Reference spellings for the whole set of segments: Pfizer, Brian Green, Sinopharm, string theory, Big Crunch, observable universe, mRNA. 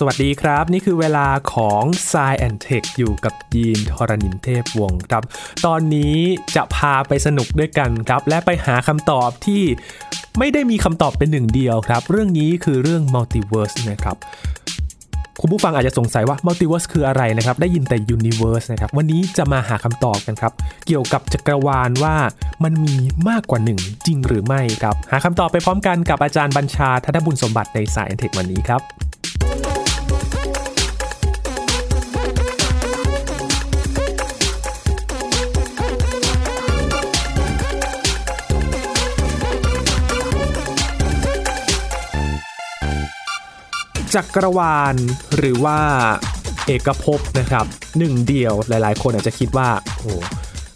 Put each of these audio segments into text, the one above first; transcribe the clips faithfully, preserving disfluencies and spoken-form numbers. สวัสดีครับนี่คือเวลาของ Science and Tech อยู่กับยีนทรณินเทพวงศ์ครับตอนนี้จะพาไปสนุกด้วยกันครับและไปหาคำตอบที่ไม่ได้มีคำตอบเป็นหนึ่งเดียวครับเรื่องนี้คือเรื่อง Multiverse นะครับคุณผู้ฟังอาจจะสงสัยว่า Multiverse คืออะไรนะครับได้ยินแต่ Universe นะครับวันนี้จะมาหาคำตอบกันครับเกี่ยวกับจักรวาลว่ามันมีมากกว่าหนึ่งจริงหรือไม่ครับหาคำตอบไปพร้อมกันกับอาจารย์บัญชาธนบุญสมบัติใน Science and Tech วันนี้ครับจักรวาลหรือว่าเอกภพนะครับหนึ่งเดียวหลายๆคนอาจจะคิดว่าโอ้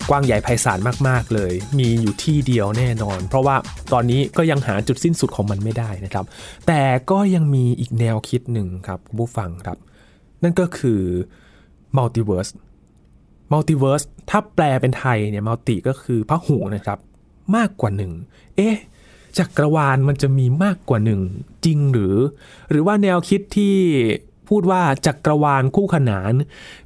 กว้างใหญ่ไพศาลมากๆเลยมีอยู่ที่เดียวแน่นอนเพราะว่าตอนนี้ก็ยังหาจุดสิ้นสุดของมันไม่ได้นะครับแต่ก็ยังมีอีกแนวคิดหนึ่งครับคุณผู้ฟังครับนั่นก็คือมัลติเวิร์สมัลติเวิร์สถ้าแปลเป็นไทยเนี่ยมัลติก็คือพหุนะครับมากกว่าหนึ่งเอ๊ะจักรวาลมันจะมีมากกว่าหนึ่งจริงหรือหรือว่าแนวคิดที่พูดว่าจักรวาลคู่ขนาน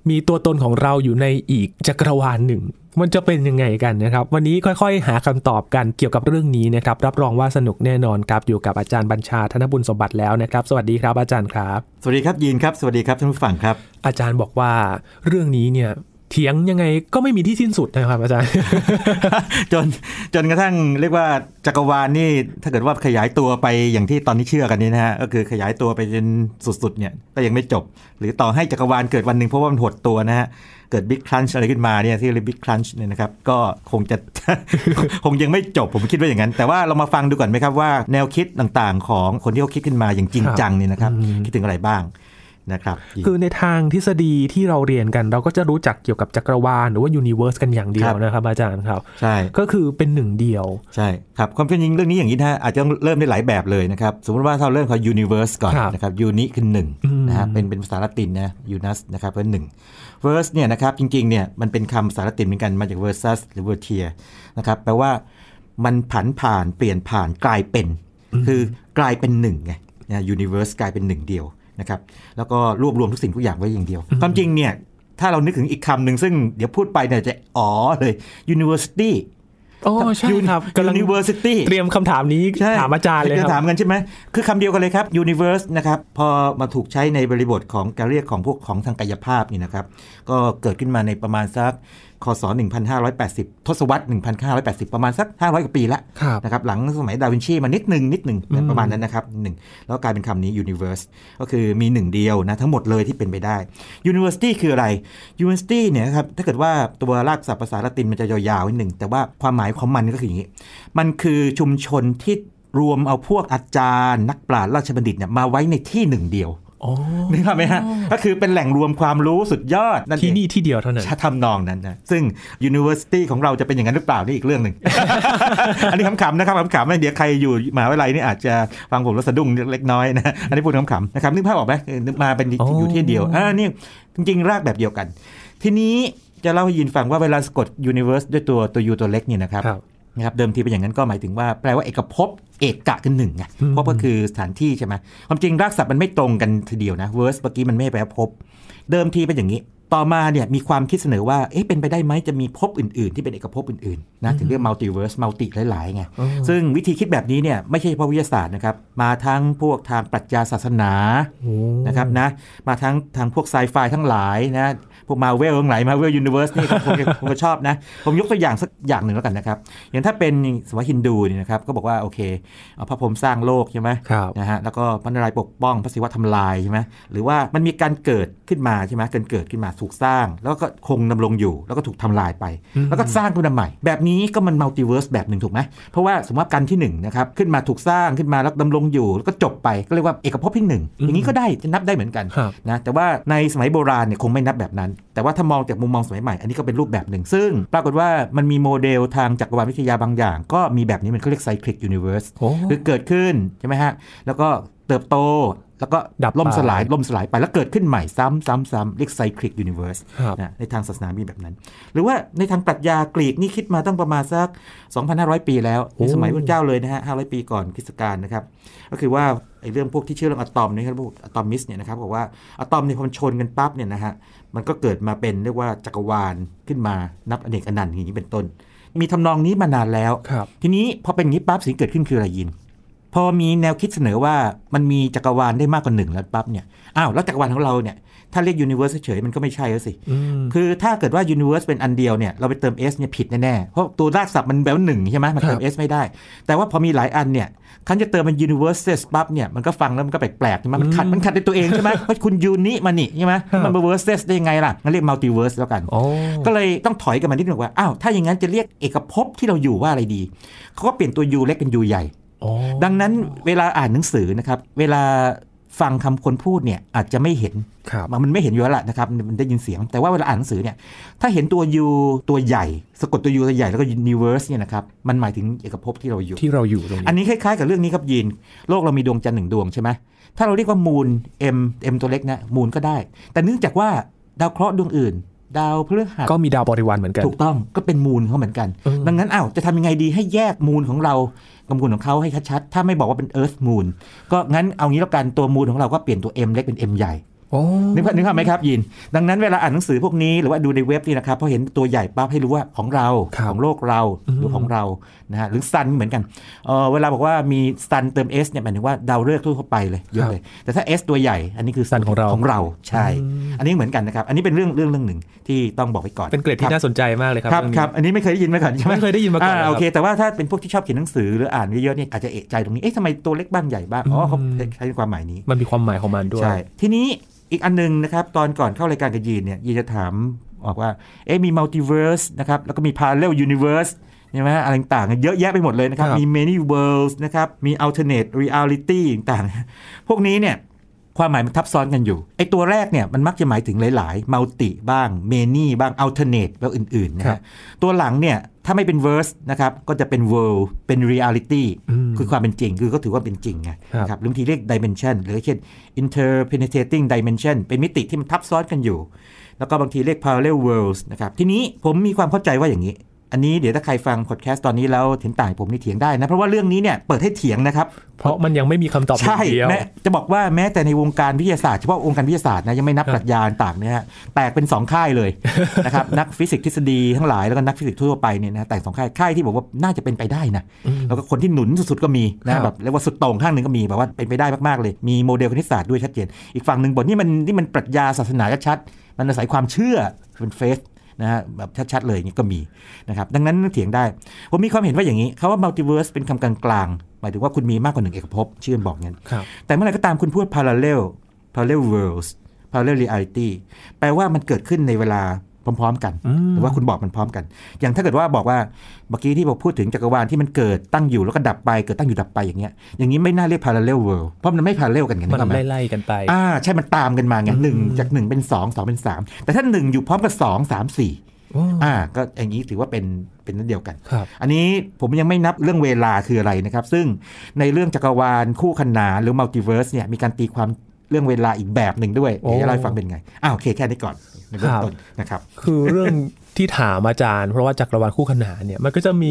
มีตัวตนของเราอยู่ในอีกจักรวาลหนึ่งมันจะเป็นยังไงกันนะครับวันนี้ค่อยๆหาคำตอบกันเกี่ยวกับเรื่องนี้นะครับรับรองว่าสนุกแน่นอนครับอยู่กับอาจารย์บัญชาธนบุญสมบัติแล้วนะครับสวัสดีครับอาจารย์ครับสวัสดีครับยีนครับสวัสดีครับท่านผู้ฟังครับอาจารย์บอกว่าเรื่องนี้เนี่ยเถียงยังไงก็ไม่มีที่สิ้นสุดนะครับอาจารย์ จนจนกระทั่งเรียกว่าจักรวาลนี่ถ้าเกิดว่าขยายตัวไปอย่างที่ตอนนี้เชื่อกันนี้นะฮะก็คือขยายตัวไปจนสุดๆเนี่ยก็ยังไม่จบหรือต่อให้จักรวาลเกิดวันหนึ่งเพราะว่ามันหดตัวนะฮะเกิด Big Crunch อะไรขึ้นมาเนี่ยที่เรียก Big Crunch เนี่ยนะครับก็คงจะ คงยังไม่จบผมคิดว่าอย่างนั้นแต่ว่าเรามาฟังดูก่อนไหมครับว่าแนวคิดต่างๆของคนที่เขาคิดขึ้นมาอย่างจริงจังเนี่ยนะครับคิดถึงอะไรบ้างนะครับคือในทางทฤษฎีที่เราเรียนกันเราก็จะรู้จักเกี่ยวกับจักรวาลหรือว่ายูนิเวิร์สกันอย่างเดียวนะครับอาจารย์ครับใช่ก็คือเป็นหนึ่งเดียวใช่ครับความเป็นจริงเรื่องนี้อย่างนี้นะอาจจะต้องเริ่มได้หลายแบบเลยนะครับสมมติว่าเราเริ่มกับยูนิเวิร์สก่อนนะครับยูนิคือหนึ่งนะฮะเป็นเป็นภาษาละตินนะยูนัสนะครับเป็นหนึ่งเวิร์สเนี่ยนะครับจริงๆเนี่ยมันเป็นคำภาษาละตินเหมือนกันมาจากเวอร์ซัสหรือเวอร์เทียนะครับแปลว่ามันผันผ่านเปลี่ยนผ่านกลายเป็นคือกลายเป็นหนึ่งไงยูนิเวิร์สกลายเป็นหนึ่งเดียวนะครับแล้วก็รวบรวมทุกสิ่งทุกอย่างไว้อย่างเดียวความจริงเนี่ยถ้าเรานึกถึงอีกคำหนึ่งซึ่งเดี๋ยวพูดไปเนี่ยจะอ๋อเลย university อ๋อใช่ครับ university เตรียมคำถามนี้ถามอาจารย์เลยครับถามกันใช่ไหมคือคำเดียวกันเลยครับ universe นะครับพอมาถูกใช้ในบริบทของการเรียกของพวกของทางกายภาพนี่นะครับก็เกิดขึ้นมาในประมาณสักคศหนึ่งพันห้าร้อยแปดสิบทศวรรษหนึ่งพันห้าร้อยแปดสิบประมาณสักห้าร้อยกว่าปีแล้วนะครับหลังสมัยดาวินชีมานิดนึงนิดนึงประมาณนั้นนะครับหนึ่งแล้วกลายเป็นคำนี้ universe ก็คือมีหนึ่งเดียวนะทั้งหมดเลยที่เป็นไปได้ university คืออะไร university เนี่ยครับถ้าเกิดว่าตัวรากศัพท์ภาษาละตินมันจะยาวๆนิดนึงแต่ว่าความหมายของมันก็คืออย่างนี้มันคือชุมชนที่รวมเอาพวกอาจารย์นักปราชญ์ราชบัณฑิตเนี่ยมาไว้ในที่หนึ่งเดียวนึกภาพไหมฮะก็คือเป็นแหล่งรวมความรู้สุดยอดที่นี่ที่เดียวเท่านั้นทำนองนั้นนะซึ่ง University ของเราจะเป็นอย่างนั้นหรือเปล่านี่อีกเรื่องหนึ่ง อันนี้ขำๆนะครับขำๆเดี๋ยวใครอยู่มหาวิทยาลัยนี่อาจจะฟังผมแล้วสะดุ้งเล็กน้อยนะอันนี้พูดขำๆนะครับนึกภาพออกไหมมาเป็นอยู่ที่เดียวอ่านี่จริงๆรากแบบเดียวกันทีนี้จะเล่าให้ยินฟังว่าเวลาสะกด Universe ด้วยตัวตัว U ตัวเล็กนี่นะครับนะครับเดิมทีเป็นอย่างนั้นก็หมายถึงว่าแปลว่าเอกภพเอกะคือหนึ่งไงเพราะก็คือสถานที่ใช่ไหมความจริงรากศัพท์มันไม่ตรงกันทีเดียวนะเวิร์สเมื่อกี้มันไม่แปลว่าภพเดิมทีเป็นอย่างนี้ต่อมาเนี่ยมีความคิดเสนอว่าเอ๊ะเป็นไปได้ไหมจะมีภพอื่นๆที่เป็นเอกภพอื่นๆนะถึงเรียกมัลติเวิร์สมัลติหลายๆไงซึ่งวิธีคิดแบบนี้เนี่ยไม่ใช่เฉพาะวิทยาศาสตร์นะครับมาทั้งพวกทางปรัชญาศาสนานะครับนะมาทั้งทางพวกไซไฟทั้งหลายนะพวก Marvel ทั้งหลาย Marvel Universe นี่ผมผมก็ชอบนะผมยกตัวอย่างสักอย่างหนึ่งแล้วกันนะครับอย่างถ้าเป็นศาสนาฮินดูนี่นะครับก็บอกว่าโอเคพระพรหมสร้างโลกใช่ไหมนะฮะแล้วก็พระนารายณ์ปกป้องพระศิวะทำลายใช่ไหมหรือว่ามันมีการเกิดขึ้นมาใช่ไหมการเกิดขึ้นมาถูกสร้างแล้วก็คงดำรงอยู่แล้วก็ถูกทำลายไปแล้วก็สร้างขึ้นมาใหม่แบบนี้ก็มันมัลติเวิร์สแบบหนึ่งถูกไหมเพราะว่าสมมติกันที่หนึ่งนะครับขึ้นมาถูกสร้างขึ้นมาแล้วดำรงอยู่แล้วก็จบไปก็เรียกว่าเอกภพที่หนึ่งอย่างนี้ก็ได้จะนับได้เหมือนกันนะแต่ว่าในสมัยโบราณเนี่ยคงไม่นับแบบนั้นแต่ว่าถ้ามองจากมุมมองสมัยใหม่อันนี้ก็เป็นรูปแบบหนึ่งซึ่งปรากฏว่ามันมีโมเดลทางจักรวาลวิทยาบางอย่างก็มีแบบนี้มันเรียกไซคลิกยูนิเวิร์สคือเกิดขึ้นใช่ไหมฮะแล้วก็เติบโตแล้วก็ดับล่มสลายล่มสลายไปแล้วเกิดขึ้นใหม่ซ้ำซ้ำซ้ำเรียกไซคลิกยูนิเวิร์สนะในทางศาสนามีแบบนั้นหรือว่าในทางปรัชญากรีกนี่คิดมาตั้งประมาณสัก สองพันห้าร้อย ปีแล้วในสมัยพระเจ้าเลยนะฮะห้าร้อยปีก่อนคริสต์กาลนะครับก็คือว่า เรื่องพวกที่เชื่อเรื่องอะตอมนี่ครับพวกอะตอมิสเนี่ยนะครับบอกว่าอะตอมเนี่ยพอชนกันปั๊บเนี่ยนะฮะมันก็เกิดมาเป็นเรียกว่าจักรวาลขึ้นมานับอเนกอนันต์อย่างนี้เป็นต้นมีทำนองนี้มานานแล้วทีนี้พอเป็นอย่างนี้ปั๊บสิ่งเกิดขึ้นคืออะไรยินพอมีแนวคิดเสนอว่ามันมีจักรวาลได้มากกว่าหนึ่งแล้วปั๊บเนี่ยอ้าวแล้วจักรวาลของเราเนี่ยถ้าเรียกยูนิเวอร์สเฉยมันก็ไม่ใช่แล้วสิคือถ้าเกิดว่ายูนิเวอร์สเป็นอันเดียวเนี่ยเราไปเติม s เนี่ยผิดแน่ๆเพราะตัวรากศัพท์มันแบบหนึ่งใช่ไหมมันเติม s ไม่ได้แต่ว่าพอมีหลายอันเนี่ยคันจะเติมเป็น universes ปั๊บเนี่ยมันก็ฟังแล้วมันก็แปลกๆใช่ไหมมันขัดมันขัดในตัวเองใช่ไหมเพราะคุณยูนิมานี่ใช่ไหมมันเป็น verses ได้ยังไงล่ะงั้นเรียก multiverse แล้วกันก็เลยต้องถอยกันมานิดหนึ่งว่าอ้าวถ้าอย่างนั้นจะเรียกเอกภพที่เราอยู่ว่าอะไรดีเขาก็เปลี่ยนตัว u เล็กเป็น u ใหญ่ดังนั้นเวลาอ่านหนังสือนะครับเวลาฟังคำคนพูดเนี่ยอาจจะไม่เห็นมันไม่เห็นอยู่แล้วล่ะนะครับมันได้ยินเสียงแต่ว่าเวลาอ่านหนังสือเนี่ยถ้าเห็นตัว U ตัวใหญ่สะกดตัว U ตัวใหญ่แล้วก็ universe เนี่ยนะครับมันหมายถึงเอกภพที่เราอยู่ที่เราอยู่ตรงนี้อันนี้คล้ายๆกับเรื่องนี้ครับยีนโลกเรามีดวงจันทร์หนึ่งดวงใช่ไหมถ้าเราเรียกว่ามูน M M ตัวเล็กนะมูนก็ได้แต่เนื่องจากว่าดาวเคราะห์ดวงอื่นดาวพฤหัสก็มีดาวบริวารเหมือนกันถูกต้องก็เป็นมูลเขาเหมือนกันดังนั้นอ้าวจะทำยังไงดีให้แยกมูลของเรากับมูลของเขาให้ชัดๆถ้าไม่บอกว่าเป็น Earth Moon ก็งั้นเอางี้แล้วกันตัวมูลของเราก็เปลี่ยนตัว M เล็กเป็น M ใหญ่นึกภาพนึกภาพไหมครับยินดังนั้นเวลาอ่านหนังสือพวกนี้หรือว่าดูในเว็บนี่นะครับพอเห็นตัวใหญ่ปั๊บให้รู้ว่าของเราของโลกเราหรือของเรานะฮะหรือซันเหมือนกันเออเวลาบอกว่ามีซันเติม S เนี่ยหมายถึงว่าดาวฤกษ์ทั่วไปเลยเยอะเลยแต่ถ้า S ตัวใหญ่อันนี้คือซันของเราของเราใช่อันนี้เหมือนกันนะครับอันนี้เป็นเรื่องเรื่องเรื่องหนึ่งที่ต้องบอกไว้ก่อนเป็นเกร็ดที่น่าสนใจมากเลยครับครับครับอันนี้ไม่เคยได้ยินมาก่อนใช่ไหมไม่เคยได้ยินมาก่อนโอเคแต่ว่าถ้าเป็นพวกที่ชอบเขียนหนังสือหรืออ่านเยอะๆเนี่ยอาจจะเอะใจตรงนี้เอ๊ะทำไมตัวเล็กบ้างใหญ่บ้างอ๋อเขาใช้ความหมายนี้มันมีความหมายของมันด้วยทีนี้อีกอันนึงนะครับตอนก่อนเข้ารายการกับยีนเนี่ยยีนจะถามบอกว่าเอ๊ะมีมัลติเวิร์สนะครับแล้วก็มีพาราเรลยูนิเวิร์สใช่ไหมอะไรต่างๆเยอะแยะไปหมดเลยนะครับมีเมนี่เวิลด์นะครับมีอัลเทอร์เนทเรียลิตี้ต่างๆพวกนี้เนี่ยความหมายมันทับซ้อนกันอยู่ไอ้ตัวแรกเนี่ยมันมักจะหมายถึงหลายๆมัลติบ้างเมนี่บ้างอัลเทอร์เนทแล้วอื่นๆนะฮะตัวหลังเนี่ยถ้าไม่เป็นเวิร์สนะครับก็จะเป็นเวิลด์เป็นเรียลิตี้คือความเป็นจริงคือก็ถือว่าเป็นจริงไงครับบางทีเรียกดิเมนชันหรือเช่น interpenetrating dimension เป็นมิติที่มันทับซ้อนกันอยู่แล้วก็บางทีเรียก parallel worlds นะครับทีนี้ผมมีความเข้าใจว่าอย่างนี้อันนี้เดี๋ยวถ้าใครฟังพอดแคสต์ตอนนี้แล้วเห็นต่างผมนี่เถียงได้นะเพราะว่าเรื่องนี้เนี่ยเปิดให้เถียงนะครับเพราะมันยังไม่มีคำตอบเดียวใช่แม้จะบอกว่าแม้แต่ในวงการวิทยาศาสตร์เฉพาะวงการวิทยาศาสตร์นะยังไม่นับปรัชญาต่างเนี่ยแตกเป็นสองค่ายเลยนะครับนักฟิสิกส์ทฤษฎีทั้งหลายแล้วก็นักฟิสิกส์ทั่วไปเนี่ยนะแตกสองค่ายค่ายที่บอกว่าน่าจะเป็นไปได้นะแล้วก็คนที่หนุนสุดๆก็มีนะแบบเรียกว่าสุดตรงข้างนึงก็มีแบบว่าเป็นไปได้มากๆเลยมีโมเดลคณิตศาสตร์ด้วยชัดเจนอีกฝั่งนึงบอกนี่มันนี่มันปรัชญาศาสนาชัดๆมันอาศัยความเชื่อเป็นเฟซนะฮะแบบชัดๆเลยอย่างนี้ก็มีนะครับดังนั้นเถียงได้ผมมีความเห็นว่าอย่างนี้คำว่ามัลติเวิร์สเป็นคำกลางๆหมายถึงว่าคุณมีมากกว่าหนึ่งเอกภพชื่อบอกงั้นแต่เมื่อไหร่ก็ตามคุณพูด parallel parallel worlds parallel reality แปลว่ามันเกิดขึ้นในเวลาพร้อมๆกันหรือว่าคุณบอกมันพร้อมกันอย่างถ้าเกิดว่าบอกว่าเมื่อกี้ที่ผมพูดถึงจักรวาลที่มันเกิดตั้งอยู่แล้วก็ดับไปเกิดตั้งอยู่ดับไปอย่างเงี้ยอย่างนี้ไม่น่าเรียก parallel world เพราะมันไม่ parallel กันไงมันไล่ๆกันไปอ่าใช่มันตามกันมาไงหนึ่งจากหนึ่งเป็นสอง สองเป็นสามแต่ถ้าหนึ่งอยู่พร้อมกับสอง สาม สี่อ่าก็อย่างนี้ถือว่าเป็นเป็นนั่นเดียวกันอันนี้ผมยังไม่นับเรื่องเวลาคืออะไรนะครับซึ่งในเรื่องจักรวาลคู่ขนานหรือ multiverse เนี่ยมีการตีความเรื่องเวลาอีกแบบหนึ่งด้วยเดี๋ยวจะเล่าให้ฟังเป็นไงอ้าวโอเคแค่นี้ก่อนในเบื้องต้นนะครับคือเรื่องที่ถามอาจารย์เพราะว่าจักรวาลคู่ขนานเนี่ยมันก็จะมี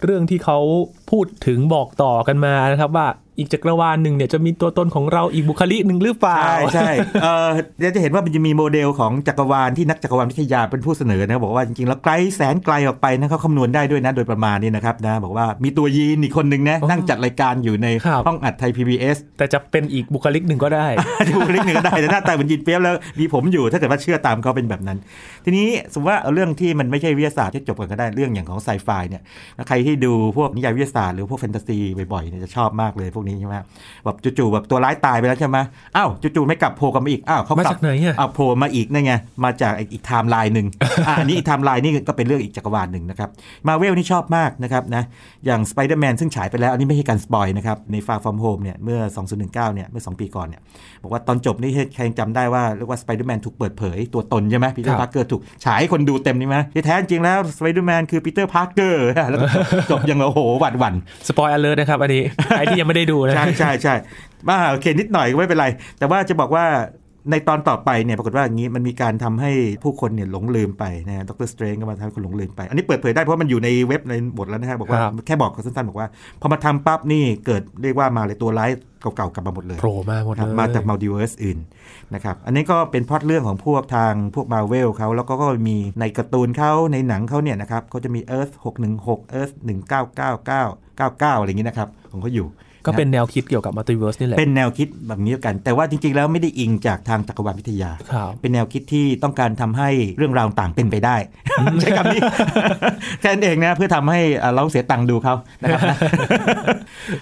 เรื่องที่เขาพูดถึงบอกต่อกันมานะครับว่าอีกจักรวาลหนึ่งเนี่ยจะมีตัวตนของเราอีกบุคลิกหนึ่งหรือเปล่าใช่ใช่เออเดี๋ยวจะเห็นว่ามันจะมีโมเดลของจักรวาลที่นักจักรวาลวิทยาเป็นผู้เสนอนะบอกว่าจริงๆแล้วไกลแสนไกลออกไปนะเขาคำนวณได้ด้วยนะโดยประมาณนี่นะครับนะบอกว่ามีตัวยีนอีกคนนึงนะนั่งจัดรายการอยู่ในห้องอัดไทย พี บี เอส แต่จะเป็นอีกบุคลิกหนึ่งก็ได้ บุคลิกหนึ่งก็ได้แต่หน้าตาเหมือนยีนเปี๊ยบแล้วมีผมอยู่ถ้าเกิดว่าเชื่อตามเขาเป็นแบบนั้นทีนี้สมมติว่าเรื่องที่มันไม่ใช่วิทยาศาสตร์ที่จบกันก็ได้เรื่องอย่างของไซไฟเนี่ยใครที่ดูพวกนิยายวิทยาศาสตร์หรือพวกแฟนตาซีบ่อยๆเนี่ยจะชอบมากเลยนี่ใช่ไหมแบบจู่ๆแบบตัวร้ายตายไปแล้วใช่ไหมอ้าวจู่ๆไม่กลับโผล่กลับมาอีกอ้าวเขากลับอ้าวโผล่มาอีกนั่นไงมาจากอีกไทม์ไลน์หนึ่ง อันนี้ไทม์ไลน์นี่ก็เป็นเรื่องอีกจักรวาลหนึ่งนะครับมาเวลนี่ชอบมากนะครับนะอย่างสไปเดอร์แมนซึ่งฉายไปแล้วอันนี้ไม่ใช่การสปอยนะครับในFar From Homeเนี่ยเมื่อสองพันสิบเก้าเนี่ยเมื่อสองปีก่อนเนี่ยบอกว่าตอนจบนี่ใครจำได้ว่าเรียกว่าสไปเดอร์แมนถูกเปิดเผยตัวตนใช่ไหมปีเตอร์พาร์เกอร์ถูกฉายคนดูเต็มนี่ไหมที่แท้จริงแล้วสไปเดอร์แมนคือปีเตอร์พาร์เกอร์แล้วจบยังโอ้โหหวั่นหวั่นสปอยเลอร์นะครับอันนี้ใครที่ยังไม่ได้ดูใช่ใช่ใช่มาโอเคนิดหน่อยก็ไม่เป็นไรแต่ว่าจะบอกว่า ในตอนต่อไปเนี่ยปรากฏว่าอย่างนี้มันมีการทำให้ผู้คนเนี่ยหลงลืมไปนะดร.สเตรนจ์ก็มาทำให้คนหลงลืมไปอันนี้เปิดเผยได้เพราะมันอยู่ในเว็บในบทแล้วนะฮะบอกว่าแค่บอกสั้นๆบอกว่าพอมาทำปั๊บนี่เกิดเรียกว่ามาเลยตัวร้ายเก่าๆกลับมาหมดเลยโผล่มาหมดเลยมาจากมัลติเวิร์สอื่นนะครับอันนี้ก็เป็นพล็อตเรื่องของพวกทางพวก Marvel เขาแล้วก็ก็มีในการ์ตูนเขาในหนังเขาเนี่ยนะครับเขาจะมี Earth หกหนึ่งหก Earth หนึ่งเก้าเก้าเก้า เก้าสิบเก้าอะไรอย่างนี้นะครับของเขาอยู่ก็เป็นแนวคิดเกี่ยวกับมัลติเวิร์สนี่แหละเป็นแนวคิดแบบนี้กันแต่ว่าจริงๆแล้วไม่ได้อิงจากทางจักรวาลวิทยาเป็นแนวคิดที่ต้องการทำให้เรื่องราวต่างเป็นไปได้ ใช้คำนี้ แค่นั้นเองนะเพื่อทำให้เราเสียตังค์ดูเขานะครับ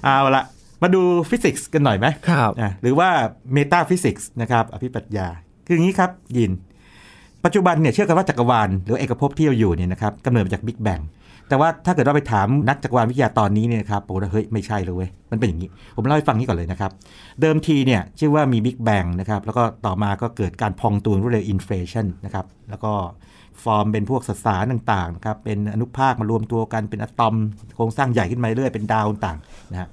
เอาละมาดูฟิสิกส์กันหน่อยไหมครับหรือว่าเมตาฟิสิกส์นะครับอภิปรัชญาคืออย่างนี้ครับยินปัจจุบันเนี่ยเชื่อกันว่าจักรวาลหรือเอกภพที่เราอยู่เนี่ยนะครับกำเนิดมาจากบิ๊กแบงแต่ว่าถ้าเกิดเราไปถามนักจักรวาลวิทยาตอนนี้เนี่ยครับโอ้เฮ้ยไม่ใช่เลยเว้ยมันเป็นอย่างนี้ผมเล่าให้ฟังนี้ก่อนเลยนะครับเดิมทีเนี่ยชื่อว่ามีบิ๊กแบงนะครับแล้วก็ต่อมาก็เกิดการพองตัวรวดเร็วอินเฟลชันนะครับแล้วก็ฟอร์มเป็นพวกสสารต่างๆนะครับเป็นอนุภาคมารวมตัวกันเป็นอะตอมโครงสร้างใหญ่ขึ้นมาเรื่อยเป็นดาวต่างๆนะ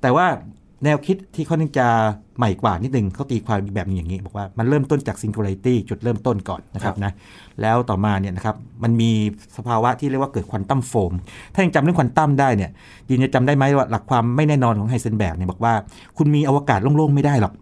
แต่ว่าแนวคิดที่ค่อนข้างจะใหม่กว่านิดนึงเขาตีความแบบนี้อย่างนี้บอกว่ามันเริ่มต้นจาก singularity จุดเริ่มต้นก่อนนะครับนะแล้วต่อมาเนี่ยนะครับมันมีสภาวะที่เรียกว่าเกิดควอนตัมโฟมถ้ายังจำเรื่องควอนตัมได้เนี่ยยินจะจำได้ไหมว่าหลักความไม่แน่นอนของไฮเซนเบิร์กเนี่ยบอกว่าคุณมีอวกาศโล่งๆไม่ได้หรอก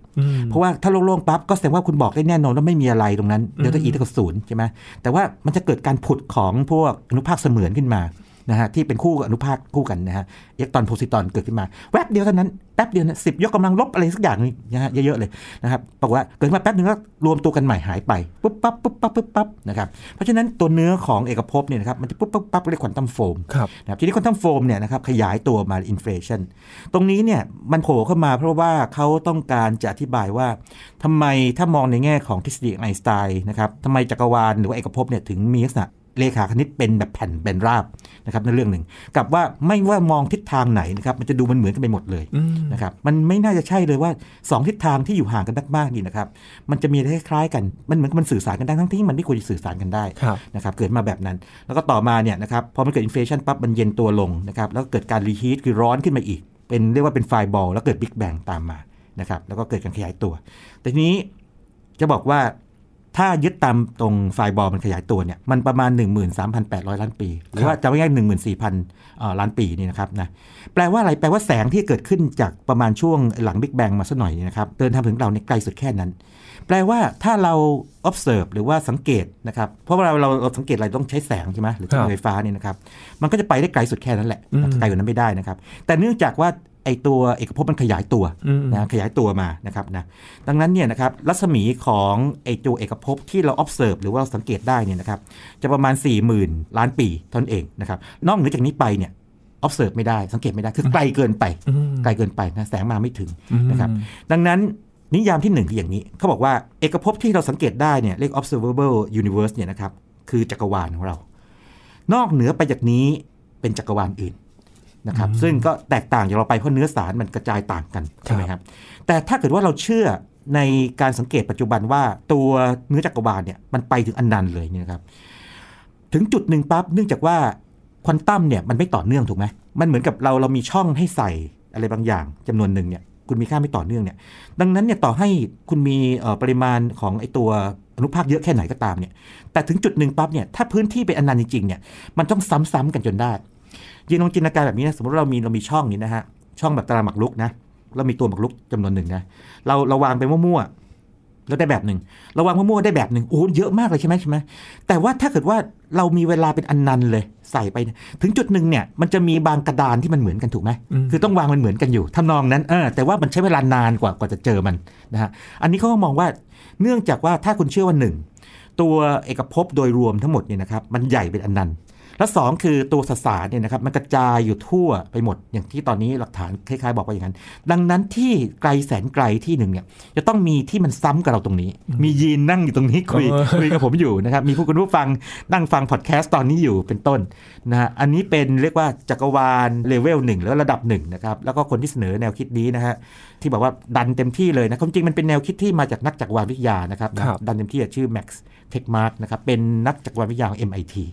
เพราะว่าถ้าโล่งๆปั๊บก็แสดงว่าคุณบอกได้แน่นอนว่าไม่มีอะไรตรงนั้นเดลต้า E เท่ากับศูนย์ใช่ไหมแต่ว่ามันจะเกิดการผุดของพวกอนุภาคเสมือนขึ้นมานะฮะที่เป็นคู่อนุภาคคู่กันนะฮะอิเล็กตรอนโพสิตรอนเกิดขึ้นมาแวบเดียวเท่านั้นแป๊บเดียวนะสิบยกกำลังลบอะไรสักอย่างนี่นะฮะเยอะๆเลยนะครับบอกว่าเกิดมาแป๊บนึงก็รวมตัวกันใหม่หายไปปุ๊บปั๊บปุ๊บปั๊บปุ๊บปั๊บนะครับเพราะฉะนั้นตัวเนื้อของเอกภพเนี่ยนะครับมันจะปุ๊บปั๊บปั๊บเรียกควอนตัมโฟมนะครับทีนี้ควอนตัมโฟมเนี่ยนะครับขยายตัวมาอินเฟลชันตรงนี้เนี่ยมันโผล่เข้ามาเพราะว่าเขาต้องการจะอธิบายว่าทำไมถ้ามองในแง่ของทฤษฎีไอน์สไตน์นะครับทำไมจักรวาลหรือว่าเอกภพเนี่ยถึงมีลักษณะเลขาคณิตเป็นแบบแผ่นเป็นราบนะครับในเรื่องหนึ่งกับว่าไม่ว่ามองทิศทางไหนนะครับมันจะดูมันเหมือนกันไปหมดเลยนะครับมันไม่น่าจะใช่เลยว่าสองทิศทางที่อยู่ห่างกันมากๆนี่นะครับมันจะมีคล้ายๆกันมันเหมือนมันสื่อสารกันได้ทั้งที่มันไม่ควรจะสื่อสารกันได้นะครับเกิดมาแบบนั้นแล้วก็ต่อมาเนี่ยนะครับพอมันเกิดอินเฟลชันปั๊บมันเย็นตัวลงนะครับแล้วเกิดการรีฮีทคือร้อนขึ้นมาอีกเป็นเรียกว่าเป็นไฟบอลแล้วเกิดบิ๊กแบงตามมานะครับแล้วก็เกิดการขยายตัวแต่ทีนี้จะบอกว่าถ้ายึดตามตรงไฟบอลมันขยายตัวเนี่ยมันประมาณ หนึ่งหมื่นสามพันแปดร้อย ล้านปีหรือว่าจะง่ายๆ หนึ่งหมื่นสี่พัน ล้านปีนี่นะครับนะแปลว่าอะไรแปลว่าแสงที่เกิดขึ้นจากประมาณช่วงหลังบิ๊กแบงมาสักหน่อยนะครับเดินทางถึงเราในไกลสุดแค่นั้นแปลว่าถ้าเรา observe หรือว่าสังเกตนะครับเพราะว่าเราเราสังเกตอะไรต้องใช้แสงใช่ไหมหรือใช้ไฟฟ้านี่นะครับมันก็จะไปได้ไกลสุดแค่นั้นแหละไกลกว่านั้นไม่ได้นะครับแต่เนื่องจากว่าไอตัวเอกภพมันขยายตัวนะขยายตัวมานะครับนะดังนั้นเนี่ยนะครับรัศมีของไอตัวเอกภพที่เรา observe หรือว่าสังเกตได้เนี่ยนะครับจะประมาณ สี่หมื่น ล้านปีเท่านั้นเองนะครับนอกเหนือจากนี้ไปเนี่ย observe ไม่ได้สังเกตไม่ได้คือไกลเกินไปไกลเกินไปนะแสงมาไม่ถึงนะครับดังนั้นนิยามที่หนึ่งคืออย่างนี้เขาบอกว่าเอกภพที่เราสังเกตได้เนี่ยเรียก observable universe เนี่ยนะครับคือจักรวาลของเรานอกเหนือไปจากนี้เป็นจักรวาลอื่นนะครับซึ่งก็แตกต่างจากเราไปเพราะเนื้อสารมันกระจายต่างกันใช่ไหมครับแต่ถ้าเกิดว่าเราเชื่อในการสังเกตปัจจุบันว่าตัวเนื้อจักรวาลเนี่ยมันไปถึงอนันต์เลยเนี่ยครับถึงจุดหนึ่งปั๊บเนื่องจากว่าควอนตัมเนี่ยมันไม่ต่อเนื่องถูกไหมมันเหมือนกับเราเรามีช่องให้ใส่อะไรบางอย่างจำนวนหนึ่งเนี่ยคุณมีค่าไม่ต่อเนื่องเนี่ยดังนั้นเนี่ยต่อให้คุณมีปริมาณของไอตัวอนุภาคเยอะแค่ไหนก็ตามเนี่ยแต่ถึงจุดหนึ่งปั๊บเนี่ยถ้าพื้นที่เป็นอนันต์จริงๆเนี่ยมันต้องซ้ำๆกันจนได้ยินลองจินตนาการแบบนี้นะสมมติเรามีเรามีช่องนี้นะฮะช่องแบบตารางหมากรุกนะเรามีตัวหมากรุกจำนวนหนึ่งนะเราเราวางไปมั่วๆแล้วได้แบบหนึ่งเราวางมั่วๆได้แบบหนึ่งโอ้เยอะมากเลยใช่ไหมใช่ไหมแต่ว่าถ้าเกิดว่าเรามีเวลาเป็นอนันต์เลยใส่ไปถึงจุดหนึ่งเนี่ยมันจะมีบางกระดานที่มันเหมือนกันถูกไหมคือต้องวางมันเหมือนกันอยู่ทำนองนั้นเออแต่ว่ามันใช้เวลานานกว่ากว่าจะเจอมันนะฮะอันนี้เขามองว่าเนื่องจากว่าถ้าคุณเชื่อว่าหนึ่งตัวเอกภพโดยรวมทั้งหมดเนี่ยนะครับมันใหญ่เป็นอนันต์แล้วสองคือตัวสสารเนี่ยนะครับมันกระจายอยู่ทั่วไปหมดอย่างที่ตอนนี้หลักฐานคล้ายๆบอกว่าอย่างนั้นดังนั้นที่ไกลแสนไกลที่หนึ่งเนี่ยจะต้องมีที่มันซ้ำกับเราตรงนี้มียีนนั่งอยู่ตรงนี้คุยคุยกับผมอยู่นะครับมีผู้คนผู้ฟังนั่งฟังพอดแคสต์ตอนนี้อยู่เป็นต้นนะฮะอันนี้เป็นเรียกว่าจักรวาลเลเวลหนึ่งหรือระดับหนึ่งนะครับแล้วก็คนที่เสนอแนวคิดนี้นะฮะที่บอกว่าดันเต็มที่เลยนะจริงๆมันเป็นแนวคิดที่มาจากนักจักรวาลวิทยานะครับดันเต็มที่ชื่อแม็กซ์เทคมาร์กนะครับเป็นนักจักรวาลวิทยาของ เอ็ม ไอ ที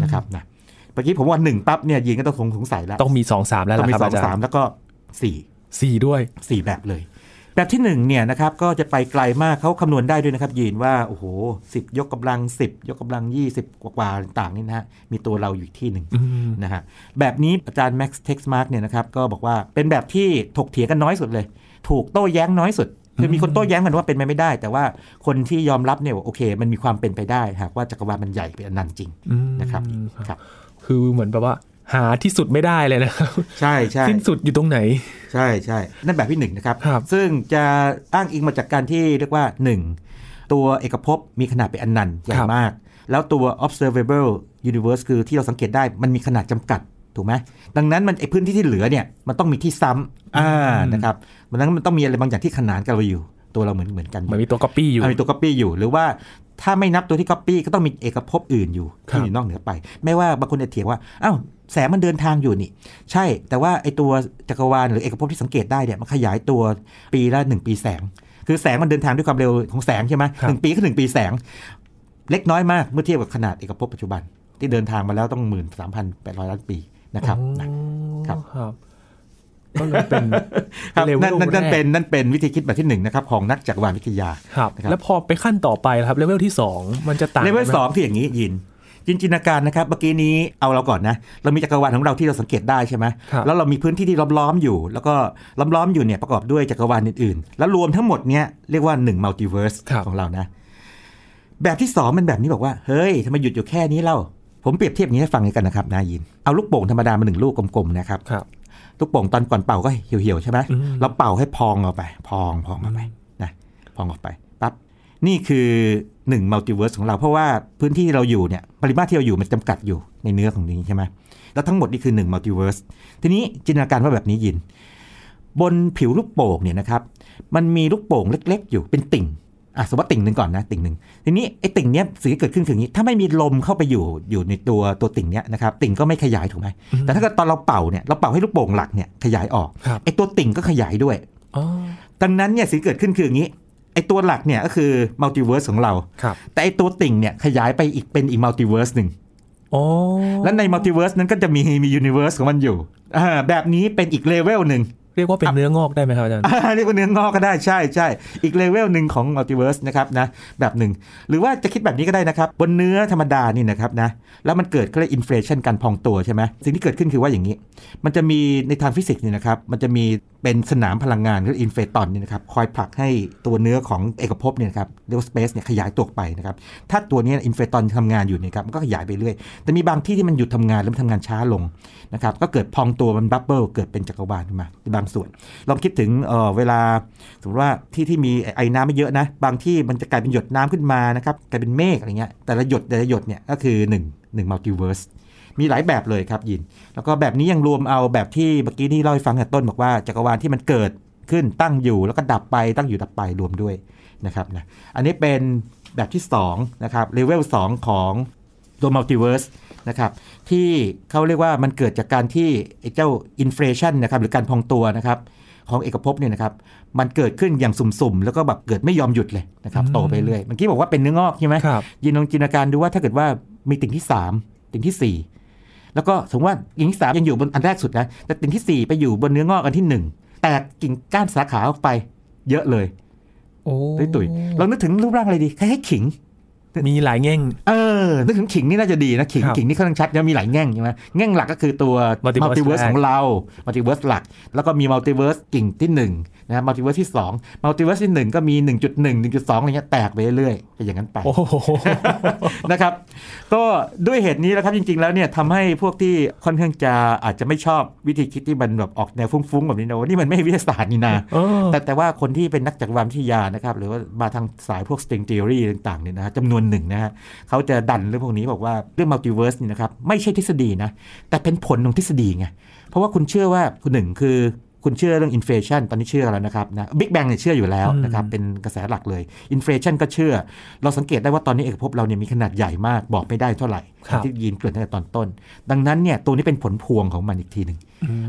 นะครับนะเมื่อกี้ผมว่าหนึ่งปั๊บเนี่ยยินก็ต้องสงสัยแล้วต้องมีสอง สามแล้วล่ะครับอาจารย์ต้องมีสอง สามแล้วก็สี่ สี่ด้วยสี่แบบเลย แบบที่หนึ่งเนี่ยนะครับก็จะไปไกลมากเขาคำนวณได้ด้วยนะครับยีนว่าโอ้โหสิบยกกำลังสิบยกกำลังยี่สิบกว่ากว่าต่างนี่นะฮะมีตัวเราอยู่อีกที่หนึ่งนะฮะแบบนี้อาจารย์แม็กซ์เท็กซ์มาร์กเนี่ยนะครับก็บอกว่าเป็นแบบที่ถกเถียงกันน้อยสุดเลยถูกโต้แย้งน้อยสุดคือมีคนโต้แย้งกันว่าเป็นไปไม่ได้แต่ว่าคนที่ยอมรับเนี่ยว่าโอเคมันมีความเป็นไปได้หากว่าจักรวาลมันใหญ่เป็นอนันต์จริงนะครับครับคือเหมือนแบบว่าหาที่สุดไม่ได้เลยนะครับใช่ใช่สิ้นสุดอยู่ตรงไหนใช่ใช่นั่นแบบที่หนึ่งนะครับซึ่งจะอ้างอิงมาจากการที่เรียกว่าหนึ่งตัวเอกภพมีขนาดเป็นอนันต์ใหญ่มากแล้วตัว observable universe คือที่เราสังเกตได้มันมีขนาดจำกัดถูกไหมดังนั้นมันไอพื้นที่ที่เหลือเนี่ยมันต้องมีที่ซ้ำนะครับดังนั้นมันต้องมีอะไรบางอย่างที่ขนานกันเราอยู่ตัวเราเหมือนเหมือนกันมันมีตัว copy อยู่มีตัว copy อยู่หรือว่าถ้าไม่นับตัวที่ copy ก็ต้องมีเอกภพอื่นอยู่ที่อยู่นอกเหนือไปไม่ว่าบางคนจะเถียงว่าอ้าวแสงมันเดินทางอยู่นี่ใช่แต่ว่าไอตัวจักรวาลหรือเอกภพที่สังเกตได้เนี่ยมันขยายตัวปีละหนึ่งปีแสงคือแสงมันเดินทางด้วยความเร็วของแสงใช่ไหมหนึ่งปีก็หนึ่งปีแสงเล็กน้อยมากเมื่อเทียบกับขนาดเอกภพปัจจุบันที่เดินทางมาแล้วต้อง หนึ่งหมื่นสามพันแปดร้อย ล้านปีนะครับนะครับก็เลยเป็นนั่นนั่นเป็นนั่นเป็นวิธีคิดแบบที่หนึ่งนะครับของนักจักรวาลวิทยาแล้วพอไปขั้นต่อไปครับเลเวลที่สองมันจะต่างเลเวลสองคืออย่างนี้ยินจินตนาการนะครับเมื่อกี้นี้เอาเราก่อนนะเรามีจักรวาลของเราที่เราสังเกตได้ใช่ไหมแล้วเรามีพื้นที่ที่ล้อมๆอยู่แล้วก็ล้อมๆอยู่เนี่ยประกอบด้วยจักรวาลอื่นๆแล้วรวมทั้งหมดเนี้ยเรียกว่าหนึ่งมัลติเวิร์สของเรานะแบบที่สองมันแบบนี้บอกว่าเฮ้ยทำไมหยุดอยู่แค่นี้เล่าผมเปรียบเทียบอย่างนี้ให้ฟังกันนะครับนายินเอาลูกโป่งธรรมดามาหนึ่งลูกกลมๆนะครับลูกโป่งตอนก่อนเป่าก็เหี่ยวๆใช่ไหมเราเป่าให้พองออกไปพองพองออกไปนะพองออกไปปั๊บนี่คือหนึ่งมัลติเวิร์สของเราเพราะว่าพื้นที่เราอยู่เนี่ยปริมาตรที่เราอยู่มันจำกัดอยู่ในเนื้อของนี้ใช่ไหมแล้วทั้งหมดนี่คือหนึ่งมัลติเวิร์สทีนี้จินตนาการว่าแบบนี้ยินบนผิวลูกโป่งเนี่ยนะครับมันมีลูกโป่งเล็กๆอยู่เป็นติ่งอ่ะสมมติติ่งหนึ่งก่อนนะติ่งหนึ่งทีนี้ไอ้ติ่งเนี้ยสิ่งที่เกิดขึ้นคืออย่างนี้ถ้าไม่มีลมเข้าไปอยู่อยู่ในตัวตัวติ่งเนี้ยนะครับติ่งก็ไม่ขยายถูกไหมแต่ถ้าเกิดตอนเราเป่าเนี่ยเราเป่าให้ลูกโป่งหลักเนี่ยขยายออกไอ้ตัวติ่งก็ขยายด้วยดังนั้นเนี่ยสิ่งที่เกิดขึ้นคืออย่างนี้ไอ้ตัวหลักเนี่ยก็คือมัลติเวิร์สของเราแต่ไอ้ตัวติ่งเนี่ยขยายไปอีกเป็นอีกมัลติเวิร์สหนึ่งแล้วในมัลติเวิร์สนั้นก็จะมีมียูนิเวิร์สของมันอยู่แบบนี้เป็นอีกเลเวลหนึ่งเรียกว่าเป็นเนื้องอกได้ไหมครับอาจารย์เรียกว่าเนื้องอกก็ได้ใช่ใช่อีกเลเวลหนึ่งของมัลติเวิร์สนะครับนะแบบหนึ่งหรือว่าจะคิดแบบนี้ก็ได้นะครับบนเนื้อธรรมดานี่นะครับนะแล้วมันเกิดก็เลยอินเฟลชันการพองตัวใช่ไหมสิ่งที่เกิดขึ้นคือว่าอย่างนี้มันจะมีในทางฟิสิกส์นี่นะครับมันจะมีเป็นสนามพลังงานหรืออินเฟลตอนนี่นะครับคอยผลักให้ตัวเนื้อของเอกภพเนี่ยครับเรียกว่าสเปซเนี่ยขยายตัวไปนะครับถ้าตัวนี้อินเฟลตอนทำงานอยู่เนี่ยครับมันก็ขยายไปเรื่อยแต่มีบางที่ที่มันหยุดทำงานแล้วมันทำงานช้าลงนะครับก็เกิดพองตัวมันบับเบิ้ลเกิดเป็นจักรวาลขึ้นมาบางส่วนลองคิดถึง เ, เวลาสมมติว่าที่ที่มีไอ้น้ำไม่เยอะนะบางที่มันจะกลายเป็นหยดน้ำขึ้นมานะครับกลายเป็นเมฆอะไรเงี้ยแต่ละหยดแต่ละหยดเนี่ยก็คือหนึ่ง หนึ่งมัลติเวิร์สมีหลายแบบเลยครับยินแล้วก็แบบนี้ยังรวมเอาแบบที่เมื่อกี้นี่เล่าให้ฟังแต่ต้นบอกว่าจักรวาลที่มันเกิดขึ้นตั้งอยู่แล้วก็ดับไปตั้งอยู่ดับไปรวมด้วยนะครับนะอันนี้เป็นแบบที่สองนะครับเลเวลสองของตัวมัลติเวิร์สนะครับที่เขาเรียกว่ามันเกิดจากการที่ไอ้เจ้าอินเฟลชันนะครับหรือการพองตัวนะครับของเอกภพเนี่ยนะครับมันเกิดขึ้นอย่างสุ่มๆแล้วก็แบบเกิดไม่ยอมหยุดเลยนะครับโตไปเรื่อยเมื่อกี้บอกว่าเป็นเนื้องอกใช่ไหมยินลองจินตนาการดูว่าถ้าเกิดว่ามีติ่งที่สามติ่งที่สี่แล้วก็สมมติว่าติ่งที่สามยังอยู่บนอันแรกสุดนะแต่ติ่งที่สี่ไปอยู่บนเนื้องอกอันที่หนึ่งแตกกิ่งก้านสาขาออกไปเยอะเลยโอ้ตุยๆเรานึกถึงรูปร่างอะไรดีคล้ายๆขิงมีหลายแง่งเออนึกถึงขิงนี่น่าจะดีนะขิงขิงนี่ค่อนข้างชัดนะมีหลายแง่งใช่ไหมแง่งหลักก็คือตัวมัลติเวิร์สของเรามัลติเวิร์สหลักแล้วก็มีมัลติเวิร์สกิ่งที่หนึ่งนะมัลติเวิร์สที่สองมัลติเวิร์สที่หนึ่งก็มี หนึ่งจุดหนึ่ง หนึ่งจุดสอง อะไรเงี้ยแตกไปเรื่อยๆอย่างนั้นไป นะครับก็ด้วยเหตุนี้แล้วครับจริงๆแล้วเนี่ยทำให้พวกที่ค่อนข้างจะอาจจะไม่ชอบวิธีคิดที่มันแบบออกแนวฟุ้งๆแบบนี้นะนี่มันไม่วิทยาศาสตร์นี่นะแต่แต่ว่าคนที่เป็นนักจักรวาลวิทยานะครับหรือว่ามาทางสายพวก string theory ต่างๆเนี่ยนะจำนวนหนึ่งนะฮะเขาจะดันเรื่องพวกนี้บอกว่าเรื่องมัลติเวิร์สนี่นะครับไม่ใช่ทฤษฎีนะแต่เป็นผลของทฤษฎีไงเพราะว่าคุณเชื่อว่าหนึ่งคือคุณเชื่อเรื่องอินเฟลชันตอนนี้เชื่อแล้วนะครับนะบิ๊กแบงเนี่ยเชื่ออยู่แล้วนะครับเป็นกระแสหลักเลยอินเฟลชันก็เชื่อเราสังเกตได้ว่าตอนนี้เอกภพเราเนี่ยมีขนาดใหญ่มากบอกไม่ได้เท่าไหร่ที่ยีนเกริ่นตั้งแต่ตอนต้นดังนั้นเนี่ยตัวนี้เป็นผลพวงของมันอีกทีหนึ่ง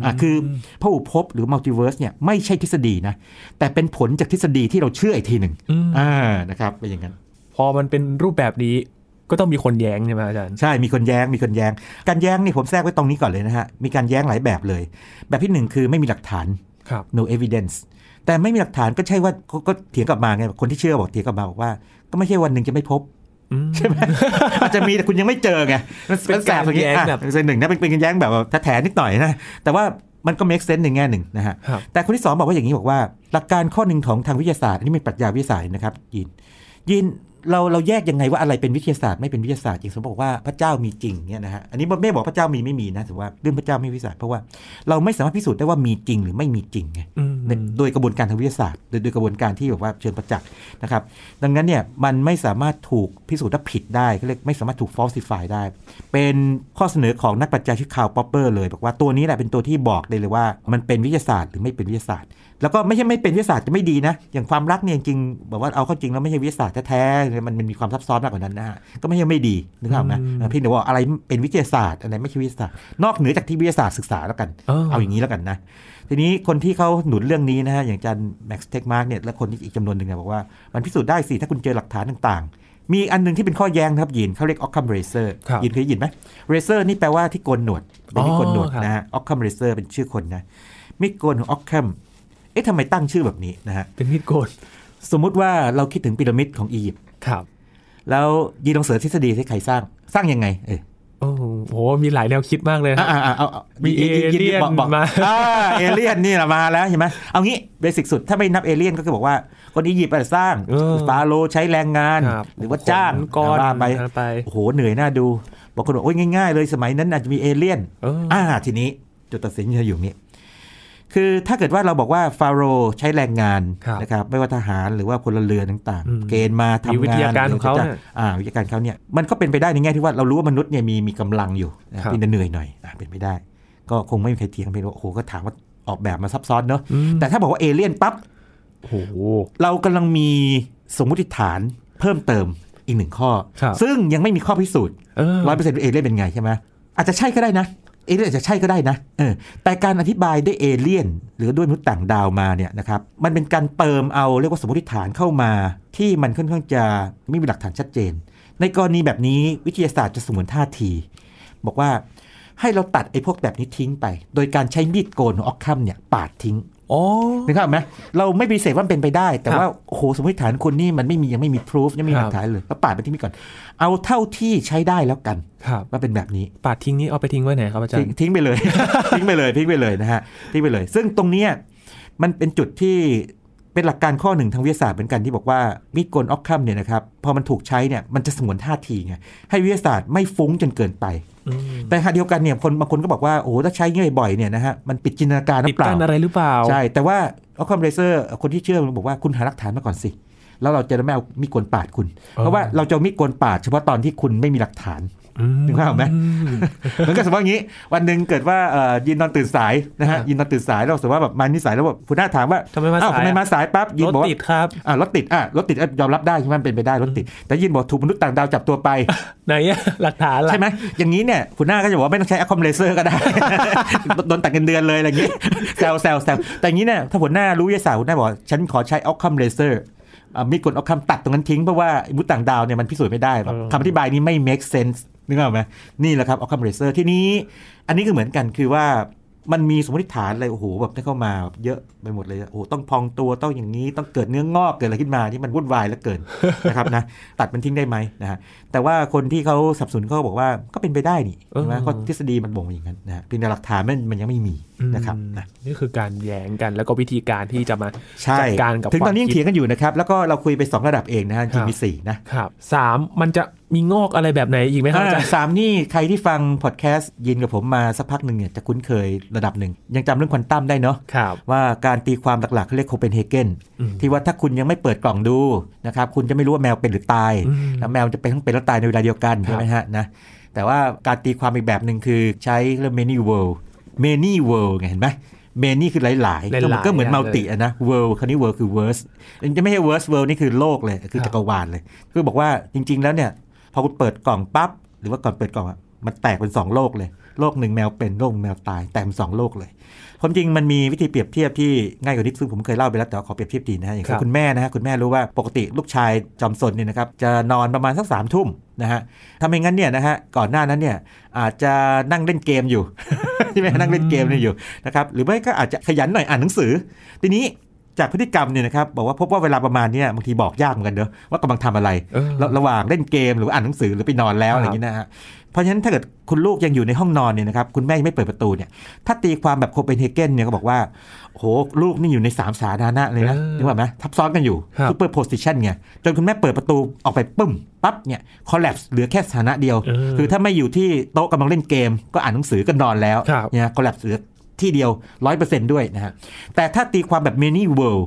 อ่ะคือพหุภพหรือมัลติเวิร์สเนี่ยไม่ใช่ทฤษฎีนะแต่เป็นผลจากทฤษฎีที่เราเชื่ออีกทีหนึ่งอ่านะครับเป็นอย่างนั้นพอมันเป็นรูปแบบนี้ก็ต้องมีคนแย้งใช่ไหมอาจารย์ใช่มีคนแย้งมีคนแย้งการแย้งนี่ผมแทรกไว้ตรงนี้ก่อนเลยนะฮะมีการแย้งหลายแบบเลยแบบที่หนึ่งคือไม่มีหลักฐาน no evidence แต่ไม่มีหลักฐานก็ใช่ว่าก็เถียงกลับมาไงคนที่เชื่อบอกเถียงกลับมาบอกว่าก็ไม่ใช่วันหนึ่งจะไม่พบใช่ไหมอาจจะมีแต่คุณยังไม่เจอไงเป็นแสบอย่างเงี้ยแบบเป็นหนึ่งนะเป็นเป็นแย้งแบบแถะนิดหน่อยนะแต่ว่ามันก็ make sense ในแง่หนึ่งนะฮะแต่คนที่สองบอกว่าอย่างนี้บอกว่าหลักการข้อหนึ่งของทางวิทยาศาสตร์อันนี้เป็นปรัชญาวิทยาศาสตร์นะครับยินยินเราเราแยกยังไงว่าอะไรเป็นวิทยาศาสตร์ไม่เป็นวิทยาศาสตร์จริงสมมติบอกว่าพระเจ้ามีจริงเนี่ยนะฮะอันนี้ไม่บอกพระเจ้ามีไม่มีนะถือว่าเรื่องพระเจ้าไม่วิทยาศาสตร์เพราะว่าเราไม่สามารถพิสูจน์ได้ว่ามีจริงหรือไม่มีจริงไงโดยกระบวนการทางวิทยาศาสตร์โดยโดยกระบวนการที่แบบว่าเชิงประจักษ์นะครับดังนั้นเนี่ยมันไม่สามารถถูกพิสูจน์ว่าผิดได้เขาเรียกไม่สามารถถูก falsify ได้เป็นข้อเสนอของนักปรัชญาชื่อคาร์ล ป๊อปเปอร์เลยบอกว่าตัวนี้แหละเป็นตัวที่บอกได้เลยว่ามันเป็นวิทยาศาสตร์หรือไม่เป็นวิทยาศาสตร์แล้วก็ไม่ใช่ไม่เป็นวิทยาศาสตร์จะไม่ดีนะอย่างความรักเนี่ยจริงแบบว่าเอาเข้าจริงแล้วไม่ใช่วิทยาศาสตร์แท้ๆมันมันมีความซับซ้อนมากกว่านั้นนะฮะก็ไม่ใช่ไม่ดีนึกออกนะเพียงแต่ว่าอะไรเป็นวิทยาศาสตร์อะไรไม่ใช่วิทยาศาสตร์นอกเหนือจากที่วิทยาศาสตร์ศึกษาแล้วกันเอาอย่างนี้แล้วกันนะทีนี้คนที่เขาหนุนเรื่องนี้นะฮะอย่างอาจารย์แม็กซ์เทคมาร์กเนี่ยและคนอีกจำนวนหนึ่งบอกว่ามันพิสูจน์ได้สิถ้าคุณเจอหลักฐานต่างๆมีอันนึงที่เป็นข้อแย้งครับยินเขาเรียกออคคัมเรเซอร์ยินเคยยินไหมเรเซอร์นี่แปลว่าที่โกนหนวดเป็นที่โกนหนวดนะฮะออคคัมเรเซอร์เป็นชื่อคนนะมิดโกนของออคแคมเอ๊ะทำไมตั้งชื่อแบบนี้นะฮะเป็นมิดโกนสมมุติว่าเราคิดถึงพีระมิดของอียิปต์ครับแล้วยีลองเสิร์ชทฤษฎีที่ใครสร้างสร้างยังไงเออโอ้โหมีหลายแนวคิดมากเลยอ่าๆมีเอเลี่ยนมาอ่าเอเลี่ยนนี่แหละมาแล้วเห็นไหมเอางี้เบสิกสุดถ้าไม่นับเอเลี่ยนก็คือบอกว่าคนอียิปต์สร้างฟาโรห์ใช้แรงงานหรือว่าจ้างก่อนไปโอ้โหเหนื่อยน่าดูบางคนบอกโอ้ยง่ายๆเลยสมัยนั้นอาจจะมีเอเลี่ยนอ่าทีนี้จุดตัดสินจะอยู่นี่คือถ้าเกิดว่าเราบอกว่าฟาโรห์ใช้แรงงานนะครับไม่ว่าทหารหรือว่าพลเรือนต่างๆเกณฑ์มาทำงานวิทยาการของเขาเนี่ยวิทยาการเขาเนี่ยมันก็เป็นไปได้ในแง่ที่ว่าเรารู้ว่ามนุษย์เนี่ยมีมีกำลังอยู่เป็นเหนื่อยหน่อยเป็นไปได้ก็คงไม่มีใครเถียงไปว่าโอ้โหก็ถามว่าออกแบบมาซับซ้อนเนอะแต่ถ้าบอกว่าเอเลี่ยนปั๊บโอ้โหเรากำลังมีสมมติฐานเพิ่มเติมอีกหนึ่งข้อซึ่งยังไม่มีข้อพิสูจน์ร้อยเปอร์เซ็นต์เอเลี่ยนเป็นไงใช่ไหมอาจจะใช่ก็ได้นะเอเลี่ยนอาจจะใช่ก็ได้นะเออแต่การอธิบายด้วยเอเลี่ยนหรือด้วยมนุษย์ต่างดาวมาเนี่ยนะครับมันเป็นการเติมเอาเรียกว่าสมมติฐานเข้ามาที่มันค่อนข้างจะไม่มีหลักฐานชัดเจนในกรณีแบบนี้วิทยาศาสตร์จะสงวนท่าทีบอกว่าให้เราตัดไอ้พวกแบบนี้ทิ้งไปโดยการใช้มีดโกนของออคคัมเนี่ยปาดทิ้งอ๋อนึกออกไหมเราไม่ปฏิเสธว่ามันเป็นไปได้แต่ว่าโอ้โหสมมติฐานคุณนี่มันไม่มียังไม่มีพิสูจน์ยังไม่มีหลักฐานเลยก็ปาดไปทิ้งก่อนเอาเท่าที่ใช้ได้แล้วกันว่าเป็นแบบนี้ปาดทิ้งนี้เอาไปทิ้งไว้ไหนครับอาจารย์ทิ้งไปเลย ทิ้งไปเลยทิ้งไปเลยนะฮะทิ้งไปเลยซึ่งตรงนี้มันเป็นจุดที่เป็นหลักการข้อหนึ่งทางวิทยาศาสตร์เหมือนกันที่บอกว่ามีดโกนออคคัมเนี่ยนะครับพอมันถูกใช้เนี่ยมันจะสงวนท่าทีไงให้วิทยาศาสตร์ไม่ฟุ้งจนเกินไปแต่ขณะเดียวกันเนี่ยคนบางคนก็บอกว่าโอ้โหถ้าใช้เงี้ยบ่อยเนี่ยนะฮะมันปิดจินตนาการหรือเปล่าปิดกั้นอะไรหรือเปล่าใช่แต่ว่าออคคัมเรเซอร์คนที่เชื่อมันบอกว่าคุณหาหลักฐานมาก่อนสิแล้วเราจะไม่เอามีดโกนปาดคุณเพราะว่าเราจะมีดโกนปาดเฉพาะตอนที่คุณไม่มีหลักฐานถึงว่าไหมมันก็สมมติว่าอย่างนี้วันหนึ่งเกิดว่ายินนอนตื่นสายนะฮะยินนอนตื่นสายเราสมมติว่าแบบมานิสายแล้วแบบผู้น่าถามว่าทำไมมาสายทำไมมาสายปั๊บยินบอกว่ารถติดครับอ่ารถติดอ่ารถติดยอมรับได้ใช่ไหมเป็นไปได้รถติดแต่ยินบอกถูกมนุษย์ต่างดาวจับตัวไปไหนหลักฐานใช่ไหมอย่างนี้เนี่ยผู้น่าก็จะบอกว่าไม่ต้องใช้อะคอมเลเซอร์ก็ได้โดนตัดเงินเดือนเลยอะไรอย่างนี้แซวแซวแซวแต่อย่างนี้เนี่ยถ้าผู้น่ารู้วิทยาศาสตร์ผู้น่าบอกฉันขอใช้อะคอมเลเซอร์มีคนเอาคำตัดตรงนั้นทิ้งเพราะว่ามุตต่างดาวเนี่ยมันพิสูจน์ไม่ได้คำอธิบายนี้ไม่ make sense นึกออกไหมนี่แหละครับเอาคำเรเซอร์ที่นี้อันนี้ก็เหมือนกันคือว่ามันมีสมมติฐานอะไรโอ้โหแบบได้เข้ามาเยอะไปหมดเลยโอ้ต้องพองตัวต้องอย่างนี้ต้องเกิดเนื้องอกเกิดอะไรขึ้นมาที่มันวุ่นวายเหลือเกิน นะครับนะตัดมันทิ้งได้ไหมนะฮะแต่ว่าคนที่เขาสับสนเขาบอกว่าก็เป็นไปได้นี่ใช่ไหมก็ทฤษฎีมันบ่งอย่างนั้นนะเป็นหลักฐานมันมันยังไม่มีนะครับนะนี่คือการแย้งกันแล้วก็วิธีการที่จะมาจัดการกับถึงตอนนี้ยังเถียงกันอยู่นะครับแล้วก็เราคุยไปสองระดับเองนะฮะจริงมีสี่นะครับสามมันจะมีงอกอะไรแบบไหนอีกไหมครับอาจารย์สามนี่ใครที่ฟังพอดแคสต์ยินกับผมมาสักพักหนึ่งเนี่ยจะคุ้นเคยระดับหนึ่งยังจำเรื่องควอนตัมได้เนาะว่าการตีความหลักๆเขาเรียกโคเปนเฮเกนที่ว่าถ้าคุณยังไม่เปิดกล่องดูนะครับคุณจะไม่รู้ว่าแมวเป็นหรือตายแล้วแมวจะเป็นทั้งเป็นและตายในเวลาเดียวกันใช่ไหมฮะนะแต่ว่าการตีความอีกแบบหนึ่งคือใช้เรื่อง many world many world ไงเห็นไหมเมนี่คือหลายๆก็เหมือนมัลติอ่ะนะเวิลด์คราวนี้เวิลด์คือเวิร์สจะไม่ใช่เวิร์สเวิลด์นี่คือโลกเลยคือจักรวาลเลยคือบอกว่าจริงๆแล้วเนี่ยพอคุณเปิดกล่องปั๊บหรือว่าก่อนเปิดกล่องอ่ะมันแตกเป็นสองโลกเลยโลกหนึ่งแมวเป็นโลกแมวตายแตกเป็นสองโลกเลยความจริงมันมีวิธีเปรียบเทียบที่ง่ายกว่านี้ซึ่งผมเคยเล่าไปแล้วแต่ขอเปรียบเทียบดีนะฮะอย่างคุณแม่นะฮะคุณแม่รู้ว่าปกติลูกชายจอมซนเนี่ยนะครับจะนอนประมาณสักสามทุ่มนะฮะถ้าไม่งั้นเนี่ยนะฮะก่อนหน้านั้นเนี่ยอาจจะนั่งเล่นเกมอยู่ใช่ไหมนั่งเล่นเกมเนี่ยอยู่นะครับหรือไม่ก็อาจจะขยันหน่อยอ่านหนังสือทีนี้จ จากพฤติกรรมเนี่ยนะครับบอกว่าพบว่าเวลาประมาณนี้บางทีบอกยากเหมือนกันเนอะว่ากำลังทำอะไรระหว่างเล่นเกมหรืออ่านหนังสือหรือไปนอนแล้วอะไรอย่างนี้นะฮะเพราะฉะนั้นถ้าเกิดคุณลูกยังอยู่ในห้องนอนเนี่ยนะครับคุณแม่ยังไม่เปิดประตูเนี่ยถ้าตีความแบบโคเปนเฮเกนเนี่ยก็บอกว่าโหลูกนี่อยู่ในสามสาธารณะเลยนะนึกว่าไหมทับซ้อนกันอยู่ซูเปอร์โพสิชันไงจนคุณแม่เปิดประตูออกไปปึ้มปั๊บเนี่ยคอลแลปส์เหลือแค่สถานะเดียวคือถ้าไม่อยู่ที่โต๊ะกำลังเล่นเกมก็อ่านหนังสือก็นอนแล้วเนี่ยคอลแลปส์เหลือที่เดียว หนึ่งร้อยเปอร์เซ็นต์ ด้วยนะฮะแต่ถ้าตีความแบบ many world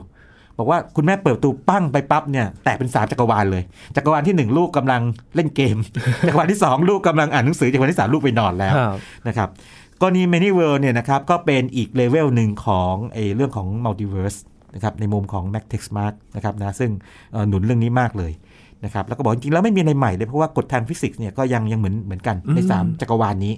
บอกว่าคุณแม่เปิดประตูปั้งไปปั๊บเนี่ยแตกเป็นสามจักรวาลเลยจักรวาลที่หนึ่งลูกกำลังเล่นเกม จักรวาลที่สองลูกกำลังอ่านหนังสือจักรวาลที่สามลูกไปนอนแล้ว นะครับกรณี many world เนี่ยนะครับก็เป็นอีกเลเวลหนึ่งของไอ้เรื่องของ multiverse นะครับในมุมของ Max Tegmark นะครับนะซึ่งหนุนเรื่องนี้มากเลยนะครับแล้วก็บอกจริงๆแล้วไม่มีอะไรใหม่เลยเพราะว่ากฎทางฟิสิกส์เนี่ยก็ยังยังเหมือนเหมือนกันในสามจักรวาลนี้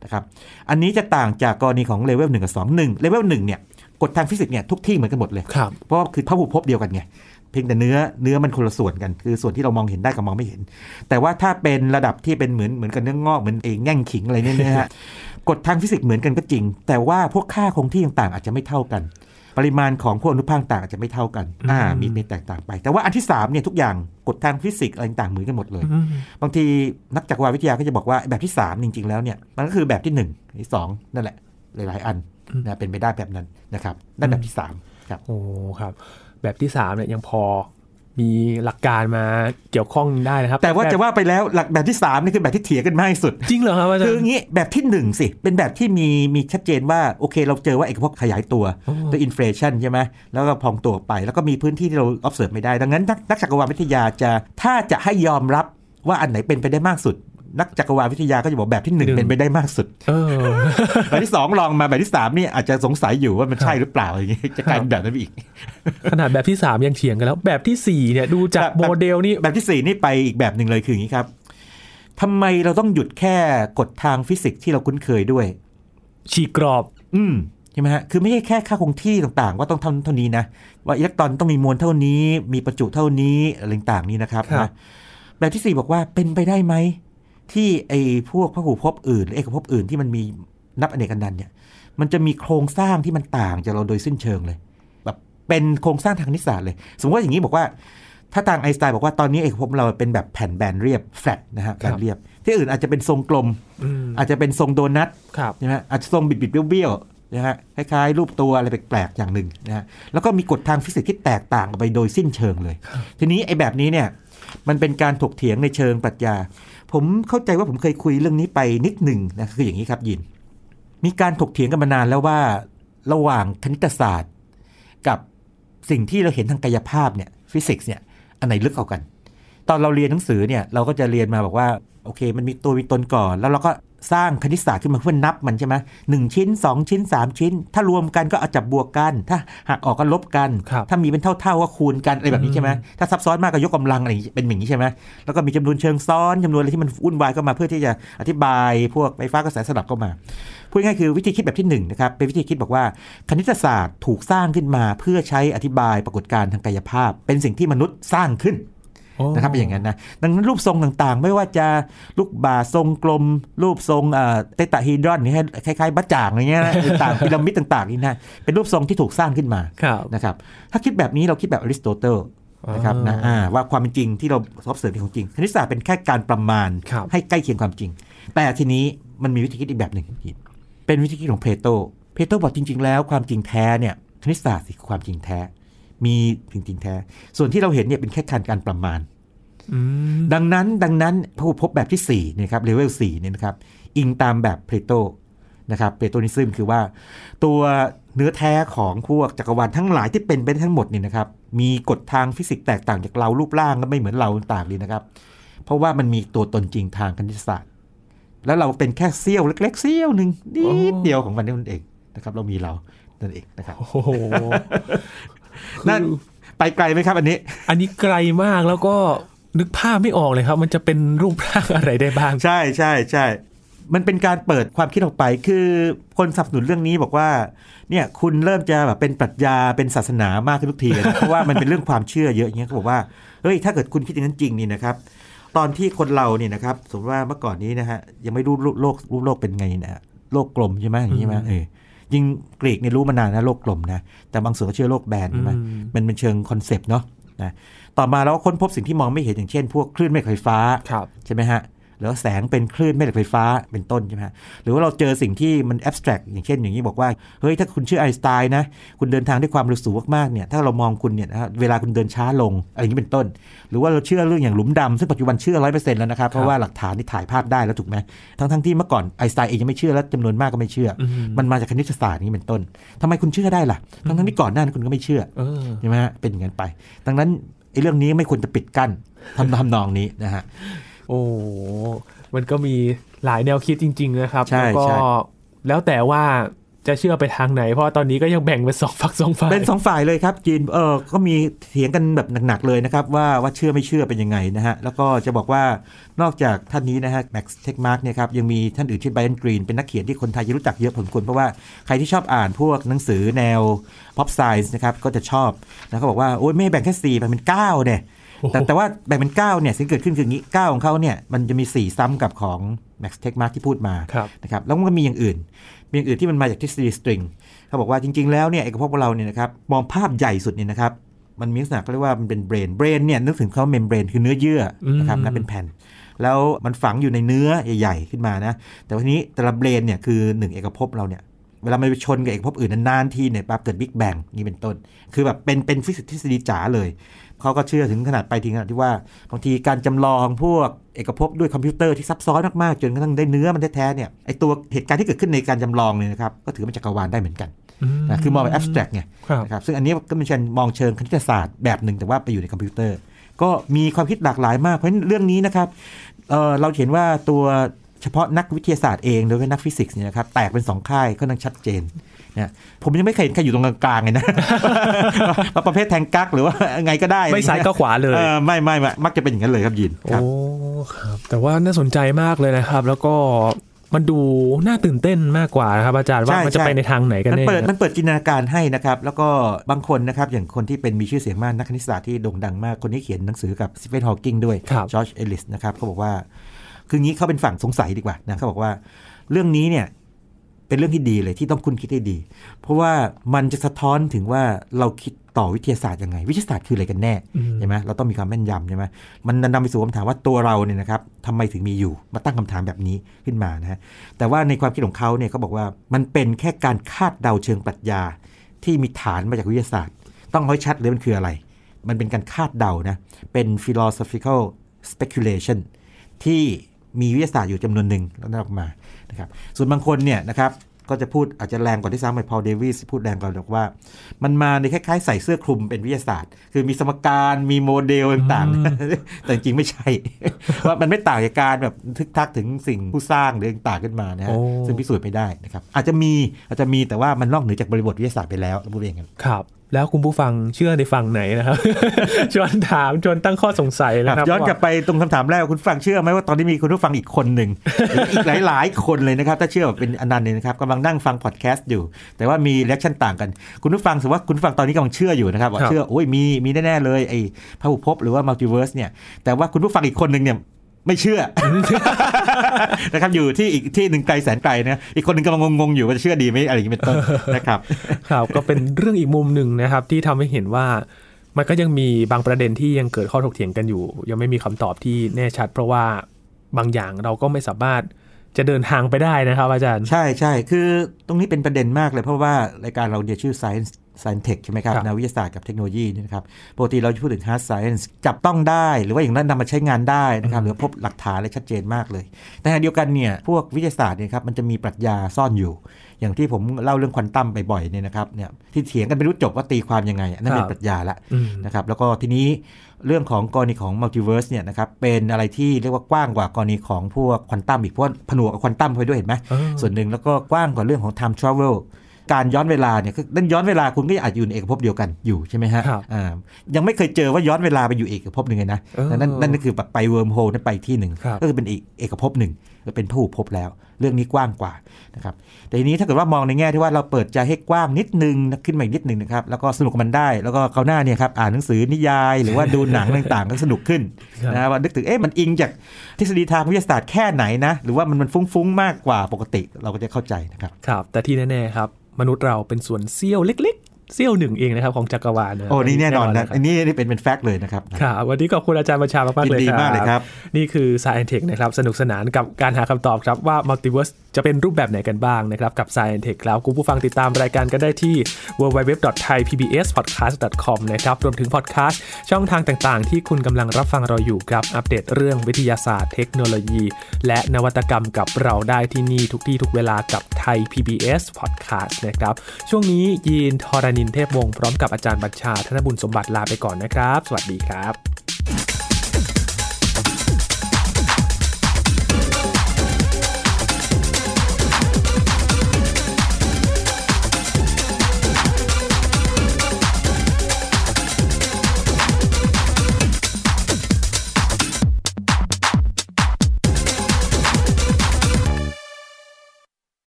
นะครับอันนี้จะต่างจากกรณีของเลเวลหนึ่งกับสอง หนึ่งเลเวลหนึ่งเนี่ยกฎทางฟิสิกส์เนี่ยทุกที่เหมือนกันหมดเลยเพราะว่าคือพหุภพเดียวกันไงเพียงแต่เนื้อเนื้อมันคนละส่วนกันคือส่วนที่เรามองเห็นได้กับมองไม่เห็นแต่ว่าถ้าเป็นระดับที่เป็นเหมือนเหมือนกันเนื้องอกเหมือนเองแง่งขิงอะไรเนี่ยนะฮะกฎทางฟิสิกส์เหมือนกันก็จริงแต่ว่าพวกค่าคงที่ต่างๆอาจจะไม่เท่ากันปริมาณของพวกอนุภาคต่างอาจจะไม่เท่ากันอ่ามีมีแตกต่างไปแต่ว่าอันที่สามเนี่ยทุกอย่างกฎทางฟิสิกส์อะไรต่างเหมือนกันหมดเลยบางทีนักจักรวาลวิทยาก็จะบอกว่าแบบที่สามจริงๆแล้วเนี่ยมันก็คือแบบที่หนึ่งที่สองนั่นแหละหลายๆอันนะเป็นไปได้แบบนั้นนะครับนั่นแบบที่สามครับโอ้ครับแบบที่สามเนี่ยยังพอมีหลักการมาเกี่ยวข้องได้นะครับแต่ว่าจะว่าไปแล้วหลักแบบที่สามนี่คือแบบที่เถียงกันมากที่สุดจริงเหรอครับอาจารย์คืออย่างงี้แบบที่หนึ่งสิเป็นแบบที่มีมีชัดเจนว่าโอเคเราเจอว่าเอกภพขยายตัวตัวอินฟลชันใช่ไหมแล้วก็พองตัวไปแล้วก็มีพื้นที่ที่เรา observe ไม่ได้ดังนั้นนักจักรวาลวิทยาจะถ้าจะให้ยอมรับว่าอันไหนเป็นไปได้มากสุดนักจักรวาลวิทยาก็จะบอกแบบที่หนึ่งเป็นไปได้มากสุดแบบที่สองลองมาแบบที่สามนี่อาจจะสงสัยอยู่ว่ามันใช่หรือเปล่าอย่างงี้จะกลายเป็นแบบนั้นอีกขนาดแบบที่สามยังเถียงกันแล้วแบบที่สี่เนี่ยดูจากโมเดลนี่แบบที่สี่นี่ไปอีกแบบนึงเลยคืออย่างงี้ครับทำไมเราต้องหยุดแค่กฎทางฟิสิกส์ที่เราคุ้นเคยด้วยฉีกกรอบอืมใช่ไหมฮะคือไม่ใช่แค่ค่าคงที่ต่างๆว่าต้องเท่านี้นะว่าอิเล็กตรอนต้องมีมวลเท่านี้มีประจุเท่านี้อะไรต่างๆนี่นะครับนะแบบที่สี่บอกว่าเป็นไปได้ไหมที่ไอ้พวกพหุภพอื่นเอกภพอื่นที่มันมีนับอเนกอนันต์เนี่ยมันจะมีโครงสร้างที่มันต่างจากเราโดยสิ้นเชิงเลยแบบเป็นโครงสร้างทางคณิตศาสตร์เลยสมมติว่าอย่างนี้บอกว่าถ้าทางไอน์สไตน์บอกว่าตอนนี้เอกภพเราเป็นแบบแผ่นแบนเรียบแฟลตนะฮะแบนเรียบที่อื่นอาจจะเป็นทรงกลมอาจจะเป็นทรงโดนัทใช่ไหมอาจจะทรงบิดๆเบี้ยวๆนะฮะคล้ายๆรูปตัวอะไรแปลกๆอย่างหนึ่งนะฮะแล้วก็มีกฎทางฟิสิกส์ที่แตกต่างไปโดยสิ้นเชิงเลยทีนี้ไอ้แบบนี้เนี่ยมันเป็นการถกเถียงในเชิงปรัชญาผมเข้าใจว่าผมเคยคุยเรื่องนี้ไปนิดหนึ่งนะคืออย่างนี้ครับยินมีการถกเถียงกันมานานแล้วว่าระหว่างคณิตศาสตร์กับสิ่งที่เราเห็นทางกายภาพเนี่ยฟิสิกส์เนี่ยอันไหนลึกกว่ากันตอนเราเรียนหนังสือเนี่ยเราก็จะเรียนมาบอกว่าโอเคมันมีตัวมีตนก่อนแล้วเราก็สร้างคณิตศาสตร์ขึ้นมาเพื่อนับมันใช่ไหมหนึ่งชิ้นสองชิ้นสามชิ้นถ้ารวมกันก็อาจจะบวกกันถ้าหักออกก็ลบกันถ้ามีเป็นเท่าๆก็คูณกันอะไรแบบนี้ใช่ไหมถ้าซับซ้อนมากก็ยกกำลังอะไรเป็นอย่างนี้ใช่ไหมแล้วก็มีจำนวนเชิงซ้อนจำนวนอะไรที่มันวุ่นวายก็มาเพื่อที่จะอธิบายพวกไฟฟ้ากระแสสลับก็มาพูดง่ายคือวิธีคิดแบบที่หนึ่งนะครับเป็นวิธีคิดบอกว่าคณิตศาสตร์ถูกสร้างขึ้นมาเพื่อใช้อธิบายปรากฏการณ์ทางกายภาพเป็นสิ่งที่มนุษย์สร้างขึ้นนะครับเป็นอย่างนั้นนะดังนั้นรูปทรงต่างๆไม่ว่าจะลูกบาศก์ทรงกลมรูปทรงเอ่อเตตาฮีดรอนนี่คล้ายๆบะจ่างอะไรเงี้ยนะต่างพีระมิดต่างๆนี่นะเป็นรูปทรงที่ถูกสร้างขึ้นมานะครับถ้าคิดแบบนี้เราคิดแบบอริสโตเติลนะครับนะอ่าว่าความเป็นจริงที่เราทดสอบเป็นของจริงคณิตศาสตร์เป็นแค่การประมาณให้ใกล้เคียงความจริงแต่ทีนี้มันมีวิธีคิดอีกแบบหนึ่งเป็นวิธีคิดของเพลโตเพลโตบอกจริงๆแล้วความจริงแท้เนี่ยคณิตศาสตร์คือความจริงแท้มีจริงๆแท้ส่วนที่เราเห็นเนี่ยเป็นแค่การประมาณดังนั้นดังนั้นพหุภพแบบที่สี่นะครับเลเวลสี่เนี่ยนะครับอิงตามแบบเพลโตนะครับเพลโตนิซึมคือว่าตัวเนื้อแท้ของพวกจักรวาลทั้งหลายที่เป็นไปทั้งหมดเนี่ยนะครับมีกฎทางฟิสิกส์แตกต่างจากเรารูปร่างก็ไม่เหมือนเราต่างเลยนะครับเพราะว่ามันมีตัวตนจริงทางคณิตศาสตร์แล้วเราเป็นแค่เสี้ยวเล็กๆเสี้ยวนึงนิดเดียวของมันนั่นเองนะครับเรามีเรานั่นเองนะครับโอ้โหนั่นไปไกลไหมครับอันนี้อันนี้ไกลมากแล้วก็นึกภาพไม่ออกเลยครับมันจะเป็นรูปร่างอะไรได้บ้างใช่ใช่ใช่มันเป็นการเปิดความคิดออกไปคือคนสนับสนุนเรื่องนี้บอกว่าเนี่ยคุณเริ่มจะแบบเป็นปรัชญาเป็นศาสนามากขึ้นทุกที เพราะว่ามันเป็นเรื่องความเชื่อเยอะอย่างเงี้ยเขาบอกว่าเฮ้ยถ้าเกิดคุณคิดอย่างนั้นจริงนี่นะครับตอนที่คนเราเนี่ยนะครับสมมติว่าเมื่อก่อนนี้นะฮะยังไม่รู้โลกรู้โลกเป็นไงนะโลกกลมใช่ไหมอย่างนี้ใช่ไหมเออ ยิ่งกรีกเนี่ยรู้มานานนะโลกกลมนะแต่บางส่วนก็เชื่อโลกแบนใช่ไหมมันเป็นเชิงคอนเซปต์เนาะนะต่อมาเราก็ค้นพบสิ่งที่มองไม่เห็นอย่างเช่นพวกคลื่นแม่เหล็กไฟฟ้าใช่ไหมฮะแล้วแสงเป็นคลื่นแม่เหล็กไฟฟ้าเป็นต้นใช่ไหมฮะหรือว่าเราเจอสิ่งที่มันแอบสแตรกอย่างเช่นอย่างนี้บอกว่าเฮ้ยถ้าคุณชื่อไอน์สไตน์นะคุณเดินทางด้วยความเร็วสูงมากๆเนี่ยถ้าเรามองคุณเนี่ยเวลาคุณเดินช้าลงอะไรอย่างนี้เป็นต้นหรือว่าเราเชื่อเรื่องอย่างหลุมดำซึ่งปัจจุบันเชื่อ หนึ่งร้อยเปอร์เซ็นต์ แล้วนะครับเพราะว่าหลักฐานที่ถ่ายภาพได้แล้วถูกไหมทั้งๆที่เมื่อก่อนไอน์สไตน์เองยังไม่เชื่อและจำนวนมากก็ไม่เชื่อมันมาจากคณิตศาสตร์นี้เป็นต้นทำไมคุณเชื่อได้ล่ะทั้งๆที่ก่อนหน้านั้นคุณก็ไม่เชื่อใช่ไหมฮะเป็นอย่างนั้นไปดังนั้นไอ้เรื่องนี้ไม่ควรจะปิดกั้นทำทำนองนี้นะฮะโอ้มันก็มีหลายแนวคิดจริงๆนะครับแล้วก็แล้วแต่ว่าจะเชื่อไปทางไหนเพราะตอนนี้ก็ยังแบ่งเป็นสองฝักสองฝ่ายเป็นสองฝ่ายเลยครับจีนเออก็มีเถียงกันแบบหนักๆเลยนะครับว่าว่าเชื่อไม่เชื่อเป็นยังไงนะฮะแล้วก็จะบอกว่านอกจากท่านนี้นะฮะแม็กซ์เทคมาร์กเนี่ยครับยังมีท่านอื่นชื่อ Brian Green เป็นนักเขียนที่คนไทยรู้จักเยอะพอสมควรเพราะว่าใครที่ชอบอ่านพวกหนังสือแนว pop science นะครับก็จะชอบนะเขาบอกว่าโอ้ยไม่แบ่งแค่สี่แบ่งเป็นเก้าเนี่ยแต่แต่ว่าแบ่งเป็นเก้าเนี่ยสิ่งเกิดขึ้นคืออย่างนี้เก้าของเขาเนี่ยมันจะมีสี่ซ้ำกับของ Max Tegmark ที่พูดมานะครับแล้วมันก็มีอย่างอื่นมีอย่างอื่นที่มันมาจากทฤษฎีสตริงเขาบอกว่าจริงๆแล้วเนี่ยไอ้กระเพาะของเราเนี่ยนะครับมองภาพใหญ่สุดเนี่ยนะครับมันมีลักษณะเขาเรียกว่ามันเป็นเบรนเบรนเนี่ยนึกถึงเขาเมมเบรนคือเนื้อเยื่อนะครับนะเป็นแผ่นแล้วมันฝังอยู่ในเนื้อใหญ่ๆขึ้นมานะแต่ทีนี้แต่ละเบรนเนี่ยคือหนึ่งเอกภพเราเนี่ยเวลามันไปชนกับเอกภพอื่นนานๆทีเนี่ยปั๊บเกิด Big Bang นี่เป็นต้นคือแบบเป็นเป็นฟิสิกส์ทฤษฎีจ๋าเลยเขาก็เชื่อถึงขนาดไปถึงขนาดที่ว่าบางทีการจำลองพวกเอกภพด้วยคอมพิวเตอร์ที่ซับซ้อนมากๆจนกระทั่งได้เนื้อมันแท้ๆเนี่ยไอตัวเหตุการณ์ที่เกิดขึ้นในการจำลองเนี่ยนะครับก็ถือเป็นจักรวาลได้เหมือนกันนะคือมองแบบแอบสแตรกไงนะครับซึ่งอันนี้ก็เป็นการมองเชิงคณิตศาสตร์แบบหนึ่งแต่ว่าไปอยู่ในคอมพิวเตอร์ก็มีความคิดหลากหลายมากเพราะฉะนั้นเรื่องนี้นะครับ เอ่อ เราเห็นว่าตัวเฉพาะนักวิทยาศาสตร์เองโดยเฉพาะนักฟิสิกส์เนี่ยนะครับแตกเป็นสองค่ายค่อนข้างชัดเจนนะผมยังไม่เคยเห็นใครอยู่ตรงกลางๆเลยนะว่าประเภทแทงกั๊กหรือว่าไงก็ได้ไม่ซ้ายก็ขวาเลยไม่ไม่มักจะเป็นอย่างนั้นเลยครับยินครับโอ้ครับแต่ว่าน่าสนใจมากเลยนะครับแล้วก็มันดูน่าตื่นเต้นมากกว่านะครับอาจารย์ว่ามันจะไปในทางไหนกันเนี่ยมันเปิดมันเปิดจินตนาการให้นะครับแล้วก็บางคนนะครับอย่างคนที่เป็นมีชื่อเสียงมากนักคณิตศาสตร์ที่โด่งดังมากคนนี้เขียนหนังสือกับสตีเฟนฮอว์กิงด้วยจอร์จเอลลิสนะครับเขาบอกว่าคืองี้เขาเป็นฝั่งสงสัยดีกว่านะเขาบอกว่าเรื่องนี้เนี่ยเป็นเรื่องที่ดีเลยที่ต้องคุณคิดให้ดีเพราะว่ามันจะสะท้อนถึงว่าเราคิดต่อวิทยาศาสตร์ยังไงวิทยาศาสตร์คืออะไรกันแน่ใช่ไหมเราต้องมีความแม่นยำใช่ไหมมันนำไปสู่คำถามว่าตัวเราเนี่ยนะครับทำไมถึงมีอยู่มาตั้งคำถามแบบนี้ขึ้นมานะฮะแต่ว่าในความคิดของเขาเนี่ยเขาบอกว่ามันเป็นแค่การคาดเดาเชิงปรัชญาที่มีฐานมาจากวิทยาศาสตร์ต้องให้ชัดเลยมันคืออะไรมันเป็นการคาดเดานะเป็น philosophical speculation ที่มีวิทยาศาสตร์อยู่จำนวนหนึ่งแล้วนำออกมานะครับส่วนบางคนเนี่ยนะครับก็จะพูดอาจจะแรงกว่าที่ซ้ำไปพอลเดวิสพูดแรงกว่าบอกว่ามันมาในคล้ายๆใส่เสื้อคลุมเป็นวิทยาศาสตร์คือมีสมการมีโมเดลต่างๆแต่จริงไม่ใช่ว่ามันไม่ต่างจากการแบบทึกทักถึงสิ่งผู้สร้างหรือต่างขึ้นมานะฮะซึ่งพิสูจน์ไม่ได้นะครับอาจจะมีอาจจะมีแต่ว่ามันนอกเหนือจากบริบทวิทยาศาสตร์ไปแล้วพูดเองกันครับแล้วคุณผู้ฟังเชื่อในฝั่งไหนนะครับชวนถามชวนตั้งข้อสงสัยนะครับย้อนกลับไปตรงคำถามแรกคุณฟังเชื่อไหมว่าตอนนี้มีคุณผู้ฟังอีกคนหนึ่ง อีกหลายๆคนเลยนะครับถ้าเชื่อเป็นอนันต์เลยนะครับกำลังนั่งฟังพอดแคสต์อยู่แต่ว่ามีรีแอคชั่นต่างกันคุณผู้ฟังสมมติว่าคุณผู้ฟังตอนนี้กำลังเชื่ออยู่นะครับว่าเชื่อโอ้ยมีมีแน่ๆเลยไอ้พหุภพหรือว่ามัลติเวิร์สเนี่ยแต่ว่าคุณผู้ฟังอีกคนหนึ่งเนี่ยไม่เชื่อ นะครับอยู่ที่อีกที่หนึ่งไกลแสนไกลนะอีกคนหนึ่งกำลังงงๆอยู่ว่าจะเชื่อดีไหมอะไรอย่างนี้เป็นต้นนะครับครับก็เป็นเรื่องอีกมุมหนึ่งนะครับที่ทำให้เห็นว่ามันก็ยังมีบางประเด็นที่ยังเกิดข้อถกเถียงกันอยู่ยังไม่มีคำตอบที่แน่ชัดเพราะว่าบางอย่างเราก็ไม่สามารถจะเดินทางไปได้นะครับอาจารย์ใช่ใช่คือตรงนี้เป็นประเด็นมากเลยเพราะว่ารายการเราเนี่ยชื่อ Science Science Tech ใช่ไหมครับนะวิทยาศาสตร์กับเทคโนโลยีนี่นะครับปกติเราจะพูดถึง Hard Science จับต้องได้หรือว่าอย่างนั้นนำมาใช้งานได้นะครับหรือพบหลักฐานอะไรชัดเจนมากเลยแต่เดียวกันเนี่ยพวกวิทยาศาสตร์เนี่ยครับมันจะมีปรัชญาซ่อนอยู่อย่างที่ผมเล่าเรื่องควอนตัมไปบ่อยเนี่ยนะครับเนี่ยที่เถียงกันไม่รู้จบว่าตีความยังไงนั่นเป็นปรัชญาละนะครับแล้วก็ทีนี้เรื่องของกรณีของมัลติเวิร์สเนี่ยนะครับเป็นอะไรที่เรียกว่ากว้างกว่ากรณีของพวกควอนตัมอีกเพราะผนวกกับควอนตัมไปด้วยเห็นไหมส่วนหนึ่งแล้วก็กว้างกว่าเรื่องของ time travelการย้อนเวลาเนี่ยนั่นย้อนเวลาคุณก็อาจอยู่ในเอกภพเดียวกันอยู่ใช่ไหมฮะยังไม่เคยเจอว่าย้อนเวลาไปอยู่เอกภพหนึ่งเลยนะนั่นนั่นก็คือแบบไปเวิร์มโฮลนั่นไปที่หนึ่งก็คือเป็นเอกภพหนึ่งก็เป็นพหุภพแล้วเรื่องนี้กว้างกว่านะครับแต่ทีนี้ถ้าเกิดว่ามองในแง่ที่ว่าเราเปิดใจให้กว้างนิดนึงขึ้นมาอีกนิดนึงนะครับแล้วก็สนุกกับมันได้แล้วก็คราวหน้าเนี่ยครับอ่านหนังสือนิยายหรือว่าดูหนังต่างๆก็สนุกขึ้นนะว่านึกถึงเอ๊ะมันอิงจากทฤษฎีทางวิทยาศาสตร์แค่ไหนนะหรือว่ามันมันฟุ้งๆมากกว่าปกติเราก็จะเข้าใจนะครับครับแต่ที่แน่ๆครับ มนุษย์เราเป็นส่วนเสี้ยวเล็กๆเสี้ยวหนึ่งเองนะครับของจักรวาลนะโอ้นี่แน่นอนนะนี่นี่เป็นเป็นแฟกต์เลยนะครับครับวันนี้ขอบคุณอาจารย์บัญชามากๆเลยครับนี่คือ Science Tech นะครับสนุกสนานกับการหาคำตอบครับว่า Multiverse จะเป็นรูปแบบไหนกันบ้างนะครับกับ Science Tech แล้วคุณผู้ฟังติดตามรายการกันได้ที่ ดับเบิลยู ดับเบิลยู ดับเบิลยู ดอท ไทยพีบีเอสพอดแคสต์ ดอท คอม นะครับรวมถึงพอดแคสต์ช่องทางต่างๆที่คุณกำลังรับฟังเราอยู่ครับอัปเดตเรื่องวิทยาศาสตร์เทคโนโลยีและนวัตกรรมกับเราได้ที่นี่ทุกที่ทุกเวลากับ Thai พี บี เอส Podcast นะครับช่วงนี้ยีนทรณินทร์เทพวงศ์พร้อมกับอาจารย์บัญชาธนบุญสมบัติลาไปก่อนนะครับสวัสดีครับ